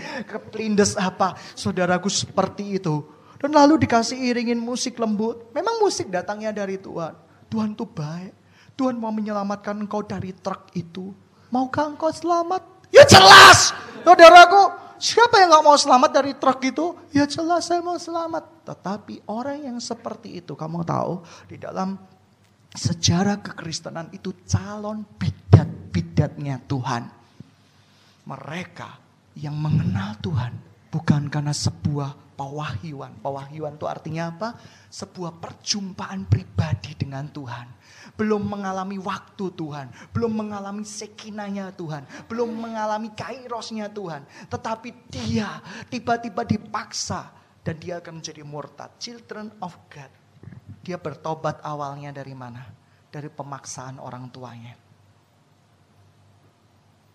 Kelindes apa? Saudaraku seperti itu. Dan lalu dikasih iringin musik lembut. Memang musik datangnya dari Tuhan. Tuhan tuh baik. Tuhan mau menyelamatkan engkau dari truk itu. Maukah engkau selamat? Ya jelas! Saudaraku, siapa yang gak mau selamat dari truk itu? Ya jelas saya mau selamat. Tetapi orang yang seperti itu, kamu tahu, di dalam sejarah kekristenan itu calon bidat-bidatnya Tuhan. Mereka yang mengenal Tuhan bukan karena sebuah pewahyuan. Pewahyuan itu artinya apa? Sebuah perjumpaan pribadi dengan Tuhan. Belum mengalami waktu Tuhan, belum mengalami sekinanya Tuhan, belum mengalami kairosnya Tuhan. Tetapi dia tiba-tiba dipaksa dan dia akan menjadi murtad. Children of God. Dia bertobat awalnya dari mana? Dari pemaksaan orang tuanya.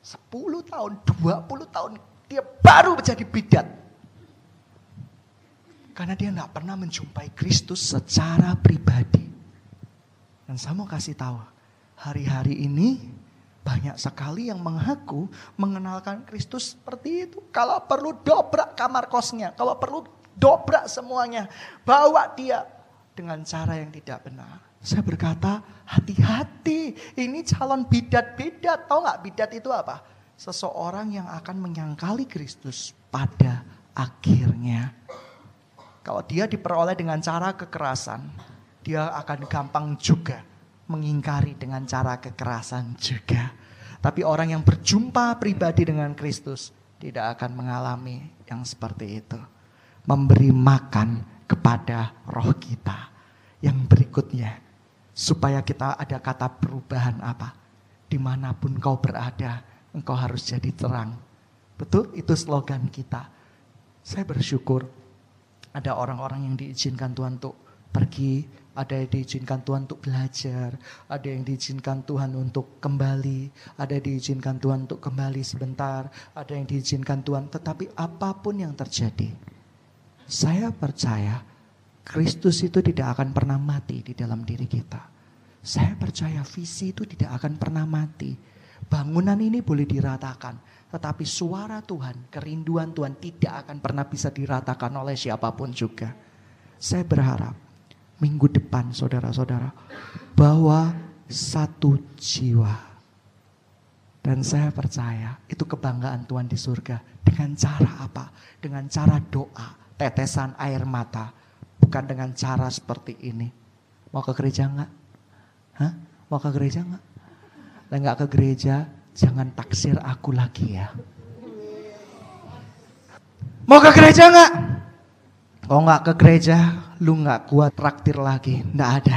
10 tahun, 20 tahun dia baru menjadi bidat. Karena dia tidak pernah menjumpai Kristus secara pribadi. Dan saya mau kasih tahu, hari-hari ini banyak sekali yang mengaku mengenalkan Kristus seperti itu. Kalau perlu dobrak kamar kosnya, kalau perlu dobrak semuanya, bawa dia dengan cara yang tidak benar. Saya berkata, hati-hati, ini calon bidat-bidat. Tahu nggak bidat itu apa? Seseorang yang akan menyangkali Kristus pada akhirnya. Kalau dia diperoleh dengan cara kekerasan, dia akan gampang juga mengingkari dengan cara kekerasan juga. Tapi orang yang berjumpa pribadi dengan Kristus tidak akan mengalami yang seperti itu. Memberi makan kepada roh kita. Yang berikutnya, supaya kita ada kata perubahan apa? Dimanapun kau berada, engkau harus jadi terang. Betul? Itu slogan kita. Saya bersyukur ada orang-orang yang diizinkan Tuhan untuk pergi, ada yang diizinkan Tuhan untuk belajar, ada yang diizinkan Tuhan untuk kembali, ada yang diizinkan Tuhan untuk kembali sebentar, ada yang diizinkan Tuhan. Tetapi apapun yang terjadi, saya percaya Kristus itu tidak akan pernah mati di dalam diri kita. Saya percaya visi itu tidak akan pernah mati. Bangunan ini boleh diratakan, tetapi suara Tuhan, kerinduan Tuhan tidak akan pernah bisa diratakan oleh siapapun juga. Saya berharap minggu depan saudara-saudara bahwa satu jiwa. Dan saya percaya itu kebanggaan Tuhan di surga. Dengan cara apa? Dengan cara doa, tetesan air mata. Bukan dengan cara seperti ini. Mau ke gereja enggak? Hah? Mau ke gereja enggak? Dan enggak ke gereja, jangan taksir aku lagi ya. Mau ke gereja enggak? Kalau enggak ke gereja, lu enggak kuat traktir lagi. Enggak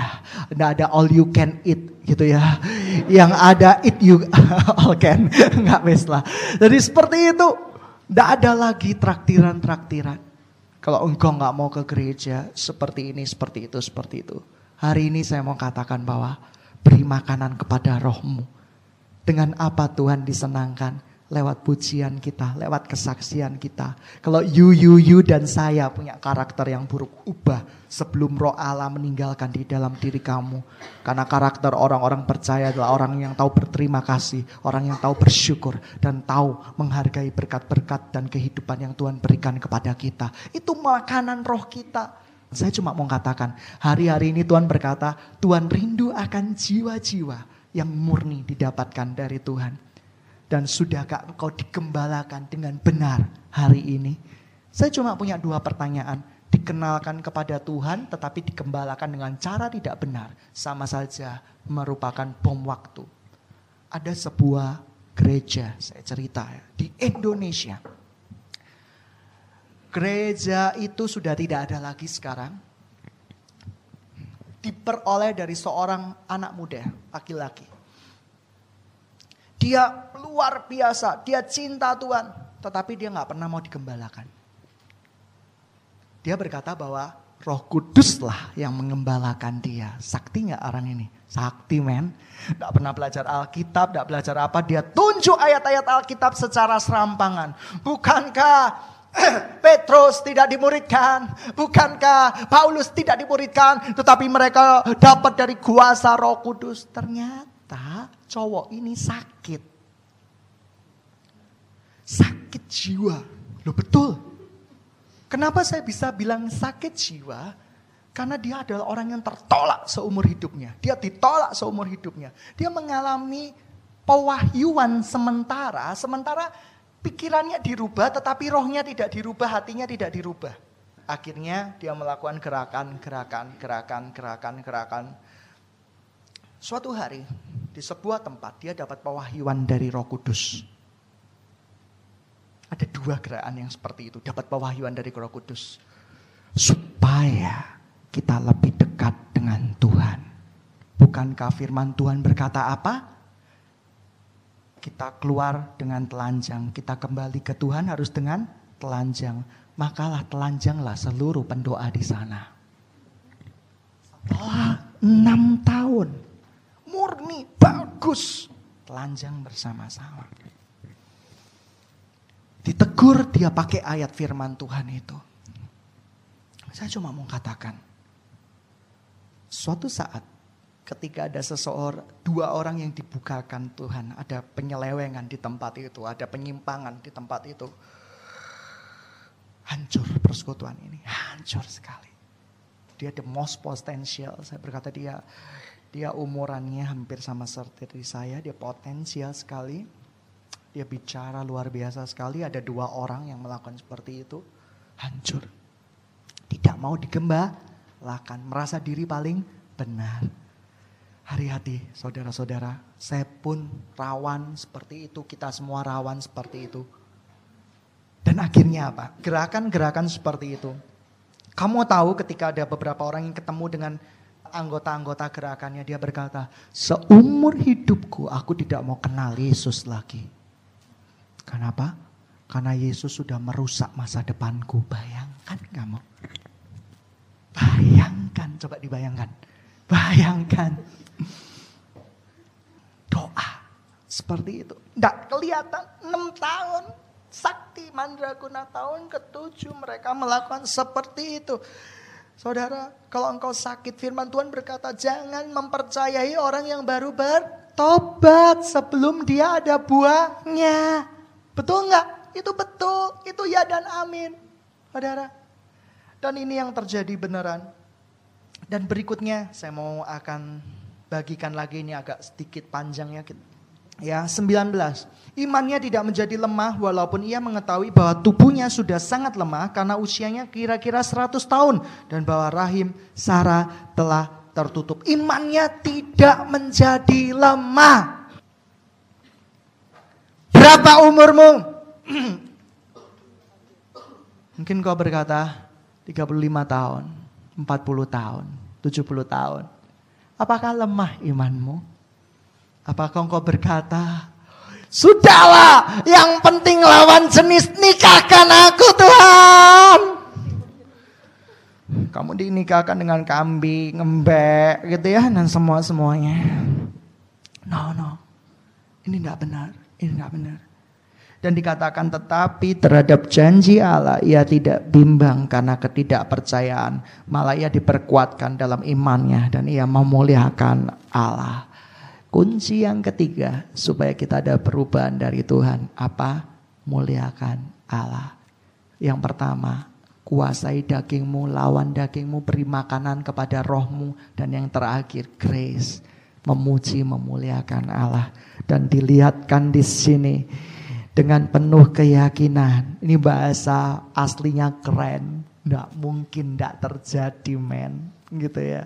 ada all you can eat gitu ya. Yang ada eat you all can. Enggak wes lah. Jadi seperti itu. Enggak ada lagi traktiran-traktiran. Kalau engkau enggak mau ke gereja, seperti ini, seperti itu, seperti itu. Hari ini saya mau katakan bahwa beri makanan kepada rohmu. Dengan apa Tuhan disenangkan? Lewat pujian kita, lewat kesaksian kita. Kalau you dan saya punya karakter yang buruk, ubah sebelum Roh Allah meninggalkan di dalam diri kamu. Karena karakter orang-orang percaya adalah orang yang tahu berterima kasih, orang yang tahu bersyukur, dan tahu menghargai berkat-berkat dan kehidupan yang Tuhan berikan kepada kita. Itu makanan roh kita. Saya cuma mau katakan, hari-hari ini Tuhan berkata, Tuhan rindu akan jiwa-jiwa yang murni didapatkan dari Tuhan. Dan sudahkah engkau digembalakan dengan benar hari ini? Saya cuma punya 2 pertanyaan. Dikenalkan kepada Tuhan tetapi digembalakan dengan cara tidak benar, sama saja merupakan bom waktu. Ada sebuah gereja, saya cerita ya, di Indonesia. Gereja itu sudah tidak ada lagi sekarang. Diperoleh dari seorang anak muda, laki-laki. Dia luar biasa, dia cinta Tuhan. Tetapi dia gak pernah mau digembalakan. Dia berkata bahwa Roh Kuduslah yang mengembalakan dia. Sakti gak orang ini? Sakti men. Gak pernah belajar Alkitab, gak belajar apa. Dia tunjuk ayat-ayat Alkitab secara serampangan. Bukankah Petrus tidak dimuridkan, bukankah Paulus tidak dimuridkan, tetapi mereka dapat dari kuasa Roh Kudus. Ternyata cowok ini sakit. Sakit jiwa. Loh betul. Kenapa saya bisa bilang sakit jiwa? Karena dia adalah orang yang tertolak seumur hidupnya. Dia ditolak seumur hidupnya. Dia mengalami pewahyuan sementara pikirannya dirubah tetapi rohnya tidak dirubah, hatinya tidak dirubah. Akhirnya dia melakukan gerakan. Suatu hari di sebuah tempat dia dapat pewahyuan dari Roh Kudus. Ada 2 gerakan yang seperti itu, dapat pewahyuan dari Roh Kudus. Supaya kita lebih dekat dengan Tuhan. Bukankah firman Tuhan berkata apa? Kita keluar dengan telanjang, kita kembali ke Tuhan harus dengan telanjang. Makalah telanjanglah seluruh pendoa di sana. Setelah 6 tahun, murni, bagus, telanjang bersama-sama. Ditegur dia pakai ayat firman Tuhan itu. Saya cuma mau katakan, suatu saat, ketika ada 2 orang yang dibukakan Tuhan, ada penyelewengan di tempat itu, ada penyimpangan di tempat itu. Hancur persekutuan ini, hancur sekali. Dia the most potential, saya berkata dia umurannya hampir sama seperti saya, dia potensial sekali. Dia bicara luar biasa sekali, ada 2 orang yang melakukan seperti itu, hancur. Tidak mau digembalakan, merasa diri paling benar. Hati-hati saudara-saudara, saya pun rawan seperti itu, kita semua rawan seperti itu. Dan akhirnya apa? Gerakan-gerakan seperti itu. Kamu tahu ketika ada beberapa orang yang ketemu dengan anggota-anggota gerakannya, dia berkata, seumur hidupku aku tidak mau kenal Yesus lagi. Kenapa? Karena Yesus sudah merusak masa depanku, bayangkan kamu. Bayangkan. Bayangkan, coba dibayangkan. Bayangkan. Doa seperti itu. Tidak kelihatan 6 tahun. Sakti Mandraguna tahun ke-7 mereka melakukan seperti itu. Saudara, kalau engkau sakit, firman Tuhan berkata jangan mempercayai orang yang baru bertobat sebelum dia ada buahnya. Betul enggak? Itu betul. Itu ya dan amin. Saudara. Dan ini yang terjadi beneran. Dan berikutnya saya mau akan bagikan lagi, ini agak sedikit panjang ya. Ya, 19. Imannya tidak menjadi lemah walaupun ia mengetahui bahwa tubuhnya sudah sangat lemah karena usianya kira-kira 100 tahun dan bahwa rahim Sarah telah tertutup. Imannya tidak menjadi lemah. Berapa umurmu? Mungkin kau berkata 35 tahun, 40 tahun, 70 tahun. Apakah lemah imanmu? Apakah engkau berkata, sudahlah, yang penting lawan jenis, nikahkan aku Tuhan. Kamu dinikahkan dengan kambing, ngembek gitu ya, dan semuanya. No, ini tidak benar. Dan dikatakan tetapi terhadap janji Allah ia tidak bimbang karena ketidakpercayaan, malah ia diperkuatkan dalam imannya dan ia memuliakan Allah. Kunci yang ketiga supaya kita ada perubahan dari Tuhan, apa? Muliakan Allah. Yang pertama, kuasai dagingmu, lawan dagingmu, beri makanan kepada rohmu, dan yang terakhir grace, memuji memuliakan Allah. Dan dilihatkan di sini dengan penuh keyakinan. Ini bahasa aslinya keren, enggak mungkin enggak terjadi men, gitu ya.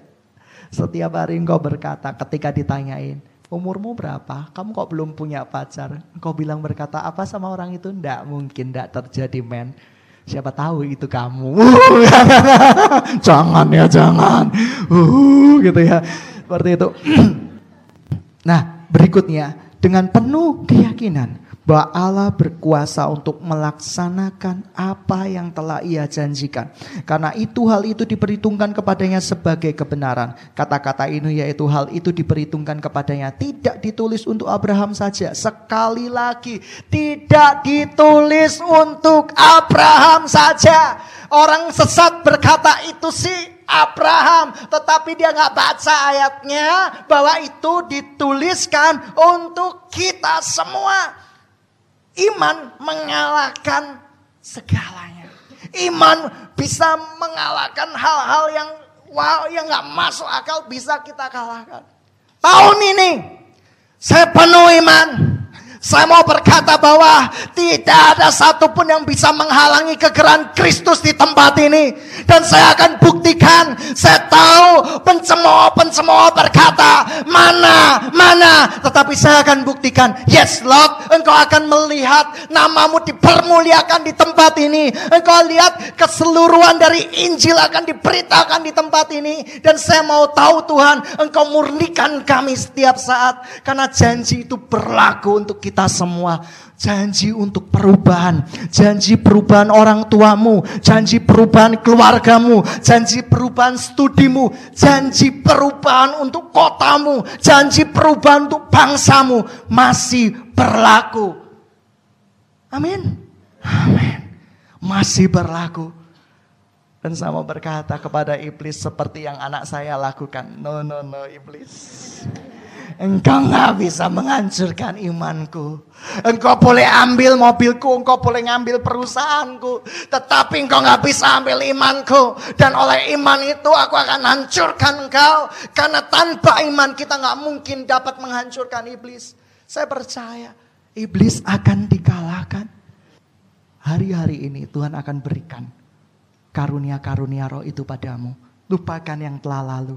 Setiap hari engkau berkata ketika ditanyain, umurmu berapa? Kamu kok belum punya pacar? Engkau bilang berkata apa sama orang itu? Nggak mungkin, nggak terjadi men. Siapa tahu itu kamu. Jangan. Gitu ya. Seperti itu. Nah, berikutnya dengan penuh keyakinan bahwa Allah berkuasa untuk melaksanakan apa yang telah ia janjikan. Karena itu hal itu diperhitungkan kepadanya sebagai kebenaran. Kata-kata ini yaitu hal itu diperhitungkan kepadanya tidak ditulis untuk Abraham saja. Sekali lagi, tidak ditulis untuk Abraham saja. Orang sesat berkata itu sih Abraham, tetapi dia gak baca ayatnya bahwa itu dituliskan untuk kita semua. Iman mengalahkan segalanya. Iman bisa mengalahkan hal-hal yang gak masuk akal, bisa kita kalahkan. Tahun ini saya penuh iman. Saya mau berkata bahwa tidak ada satupun yang bisa menghalangi kegerakan Kristus di tempat ini. Dan saya akan buktikan. Saya tahu pencemooh berkata, mana. Tetapi saya akan buktikan. Yes Lord, engkau akan melihat namamu dipermuliakan di tempat ini. Engkau lihat keseluruhan dari Injil akan diberitakan di tempat ini. Dan saya mau tahu Tuhan, engkau murnikan kami setiap saat. Karena janji itu berlaku untuk kita semua. Janji untuk perubahan. Janji perubahan orang tuamu. Janji perubahan keluargamu. Janji perubahan studimu. Janji perubahan untuk kotamu. Janji perubahan untuk bangsamu. Masih berlaku. Amin. Masih berlaku. Dan sama berkata kepada iblis seperti yang anak saya lakukan. No iblis. Engkau gak bisa menghancurkan imanku. Engkau boleh ambil mobilku, engkau boleh ngambil perusahaanku, tetapi engkau gak bisa ambil imanku. Dan oleh iman itu aku akan hancurkan engkau. Karena tanpa iman kita gak mungkin dapat menghancurkan iblis. Saya percaya iblis akan dikalahkan. Hari-hari ini Tuhan akan berikan karunia-karunia roh itu padamu. Lupakan yang telah lalu.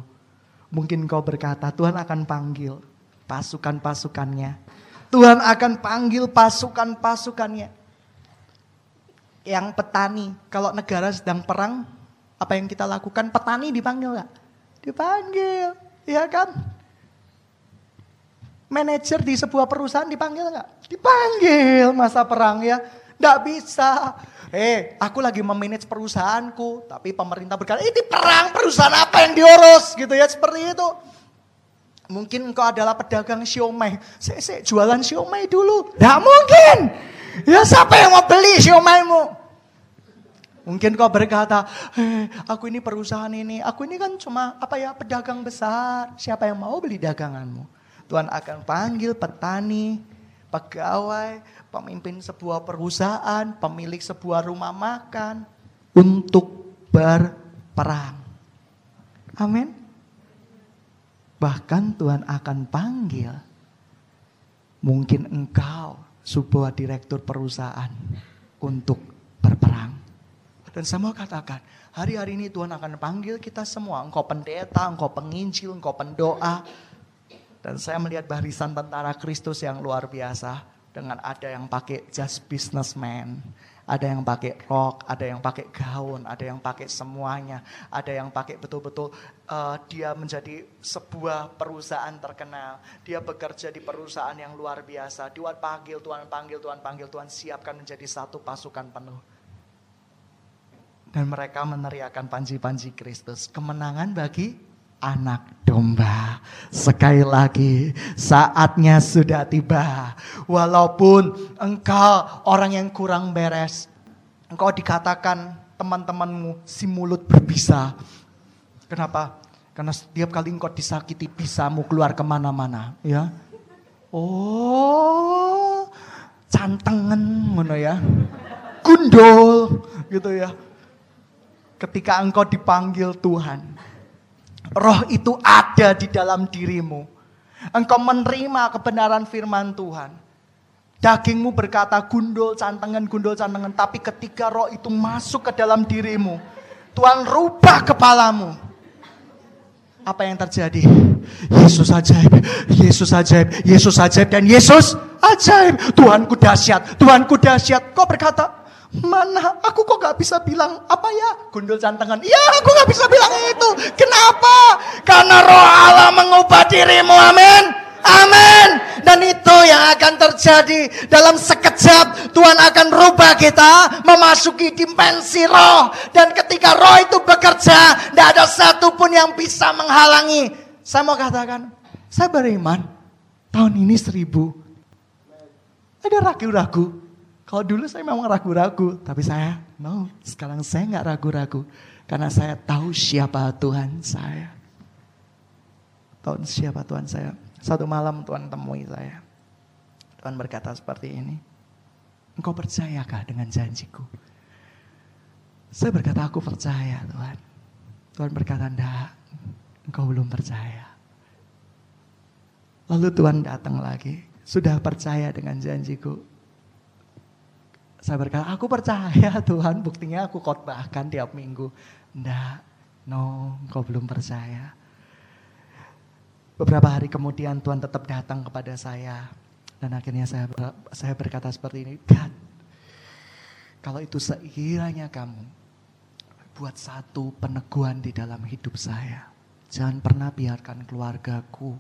Mungkin kau berkata Tuhan akan panggil pasukan-pasukannya. Tuhan akan panggil pasukan-pasukannya. Yang petani, kalau negara sedang perang, apa yang kita lakukan? Petani dipanggil gak? Dipanggil, ya kan? Manajer di sebuah perusahaan dipanggil gak? Dipanggil masa perang ya. Gak bisa. Aku lagi memanage perusahaanku, tapi pemerintah berkata, ini perang perusahaan apa yang diurus gitu ya, seperti itu. Mungkin engkau adalah pedagang siomay, jualan siomay dulu, tidak mungkin, ya siapa yang mau beli siomaymu? Mungkin kau berkata, aku ini perusahaan ini, aku ini kan cuma pedagang besar, siapa yang mau beli daganganmu? Tuhan akan panggil petani, pegawai, pemimpin sebuah perusahaan, pemilik sebuah rumah makan untuk berperang. Amin. Bahkan Tuhan akan panggil mungkin engkau sebuah direktur perusahaan untuk berperang. Dan saya mau katakan, hari-hari ini Tuhan akan panggil kita semua. Engkau pendeta, engkau penginjil, engkau pendoa. Dan saya melihat barisan tentara Kristus yang luar biasa. Dengan ada yang pakai jas businessman. Ada yang pakai rok, ada yang pakai gaun, ada yang pakai semuanya. Ada yang pakai betul-betul dia menjadi sebuah perusahaan terkenal. Dia bekerja di perusahaan yang luar biasa. Tuhan panggil, Tuhan panggil, Tuhan panggil, Tuhan siapkan menjadi satu pasukan penuh. Dan mereka meneriakan panji-panji Kristus. Kemenangan bagi anak domba. Sekali lagi, saatnya sudah tiba. Walaupun engkau orang yang kurang beres. Engkau dikatakan teman-temanmu si mulut berbisa. Kenapa? Karena setiap kali engkau disakiti, bisamu keluar kemana-mana. Ya. Oh, cantengen. Mana ya? Gundul. Gitu ya. Ketika engkau dipanggil Tuhan, roh itu ada di dalam dirimu. Engkau menerima kebenaran firman Tuhan. Dagingmu berkata gundul, cantengan. Tapi ketika roh itu masuk ke dalam dirimu, Tuhan rubah kepalamu. Apa yang terjadi? Yesus ajaib, dan Yesus ajaib. Tuhanku dahsyat. Kau berkata, mana? Aku kok gak bisa bilang apa ya? Gundul cantengan. Ya, aku gak bisa bilang itu. Kenapa? Karena roh Allah mengubah dirimu. Amin. Amin. Dan itu yang akan terjadi. Dalam sekejap Tuhan akan rubah kita memasuki dimensi roh. Dan ketika roh itu bekerja, tidak ada satupun yang bisa menghalangi. Saya mau katakan, saya beriman tahun ini 1,000. Ada ragu-ragu. Kalau dulu saya memang ragu-ragu, tapi saya sekarang saya gak ragu-ragu. Karena saya tahu siapa Tuhan saya. Satu malam Tuhan temui saya. Tuhan berkata seperti ini, engkau percayakah dengan janjiku? Saya berkata, aku percaya Tuhan. Tuhan berkata, enggak, engkau belum percaya. Lalu Tuhan datang lagi, sudah percaya dengan janjiku? Saya berkata, aku percaya Tuhan, buktinya aku khotbahkan tiap minggu. Enggak, engkau belum percaya. Beberapa hari kemudian Tuhan tetap datang kepada saya. Dan akhirnya saya berkata seperti ini, God, kalau itu sekiranya kamu buat satu peneguhan di dalam hidup saya. Jangan pernah biarkan keluargaku,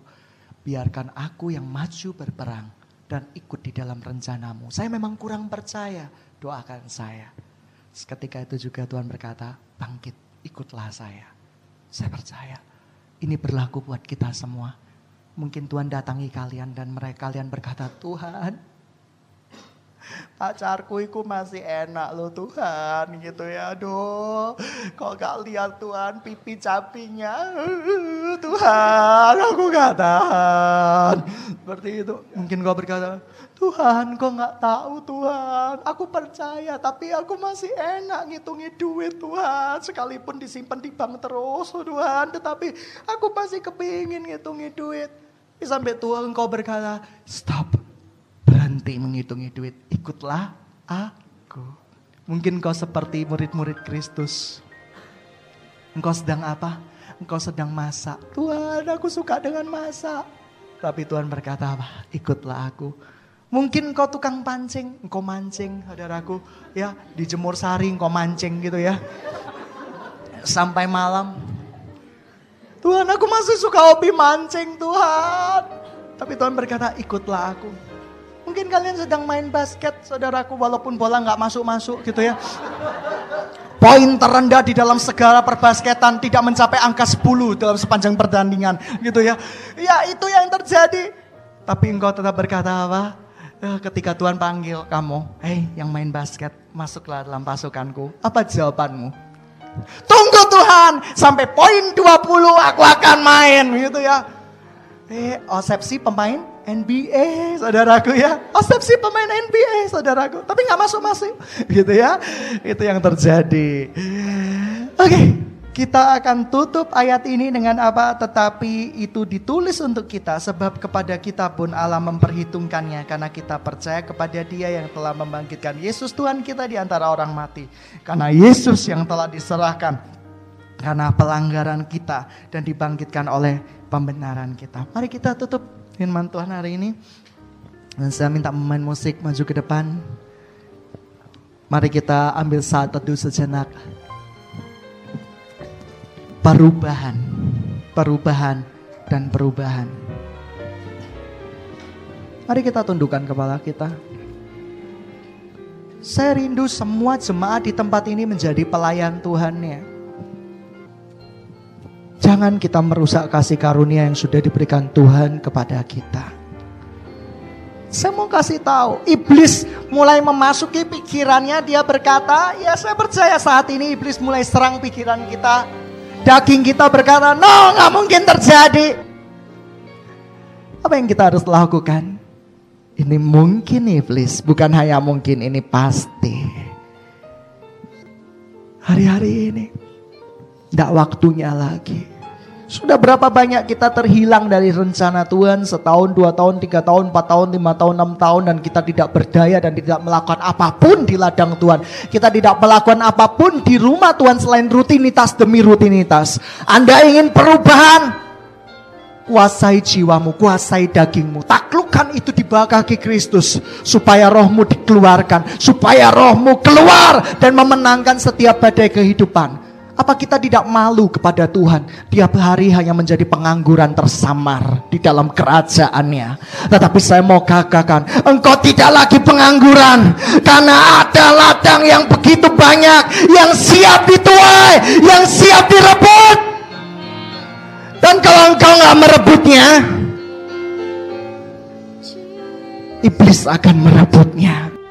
biarkan aku yang maju berperang. Dan ikut di dalam rencanamu. Saya memang kurang percaya. Doakan saya. Seketika itu juga Tuhan berkata, bangkit, ikutlah saya. Saya percaya. Ini berlaku buat kita semua. Mungkin Tuhan datangi kalian dan kalian berkata, Tuhan, pacarku itu masih enak loh Tuhan. Gitu ya, aduh. Kok gak lihat Tuhan pipi capinya. Tuhan, aku gak tahan. Seperti itu. Mungkin kau berkata, Tuhan, kau gak tahu Tuhan. Aku percaya, tapi aku masih enak ngitungin duit Tuhan. Sekalipun disimpan di bank terus Tuhan. Tetapi aku masih kepingin ngitungin duit. Sampai Tuhan kau berkata, stop. Berhenti menghitungi duit. Ikutlah aku. Mungkin kau seperti murid-murid Kristus. Engkau sedang apa? Engkau sedang masak. Tuhan, aku suka dengan masak. Tapi Tuhan berkata apa? Ikutlah aku. Mungkin kau tukang pancing. Engkau mancing, saudaraku. Ya, dijemur sari, engkau mancing gitu ya. Sampai malam. Tuhan, aku masih suka hobi mancing, Tuhan. Tapi Tuhan berkata, ikutlah aku. mungkin kalian sedang main basket, saudaraku, walaupun bola nggak masuk-masuk gitu ya. Poin terendah di dalam segala perbasketan tidak mencapai angka 10 dalam sepanjang pertandingan gitu ya. Ya itu yang terjadi. Tapi engkau tetap berkata apa? Ketika Tuhan panggil kamu, hei yang main basket, masuklah dalam pasukanku. Apa jawabanmu? Tunggu Tuhan, sampai poin 20 aku akan main gitu ya. Osepsi pemain NBA, saudaraku ya. Osepsi pemain NBA, saudaraku. Tapi gak masuk-masuk gitu ya. Itu yang terjadi. Oke, kita akan tutup ayat ini dengan apa? Tetapi itu ditulis untuk kita, sebab kepada kita pun Allah memperhitungkannya, karena kita percaya kepada Dia yang telah membangkitkan Yesus Tuhan kita di antara orang mati. Karena Yesus yang telah diserahkan karena pelanggaran kita dan dibangkitkan oleh pembenaran kita. Mari kita tutup firman Tuhan hari ini. Dan saya minta pemain musik maju ke depan. Mari kita ambil saat teduh sejenak. Perubahan, perubahan, dan perubahan. Mari kita tundukkan kepala kita. Saya rindu semua jemaat di tempat ini menjadi pelayan Tuhannya. Jangan kita merusak kasih karunia yang sudah diberikan Tuhan kepada kita. Saya mau kasih tahu, iblis mulai memasuki pikirannya, dia berkata, ya saya percaya saat ini iblis mulai serang pikiran kita. Daging kita berkata, no, gak mungkin terjadi. Apa yang kita harus lakukan? Ini mungkin iblis, bukan hanya mungkin, ini pasti. Hari-hari ini, gak waktunya lagi. Sudah berapa banyak kita terhilang dari rencana Tuhan, setahun, 2 tahun, 3 tahun, 4 tahun, 5 tahun, 6 tahun, dan kita tidak berdaya dan tidak melakukan apapun di ladang Tuhan. Kita tidak melakukan apapun di rumah Tuhan selain rutinitas demi rutinitas. Anda ingin perubahan? Kuasai jiwamu, kuasai dagingmu, taklukkan itu di bawah kaki Kristus, supaya rohmu dikeluarkan, supaya rohmu keluar dan memenangkan setiap badai kehidupan. Apa kita tidak malu kepada Tuhan? Tiap hari hanya menjadi pengangguran tersamar di dalam kerajaannya. Tetapi saya mau katakan, engkau tidak lagi pengangguran, karena ada ladang yang begitu banyak, yang siap dituai, yang siap direbut. Dan kalau engkau gak merebutnya, iblis akan merebutnya.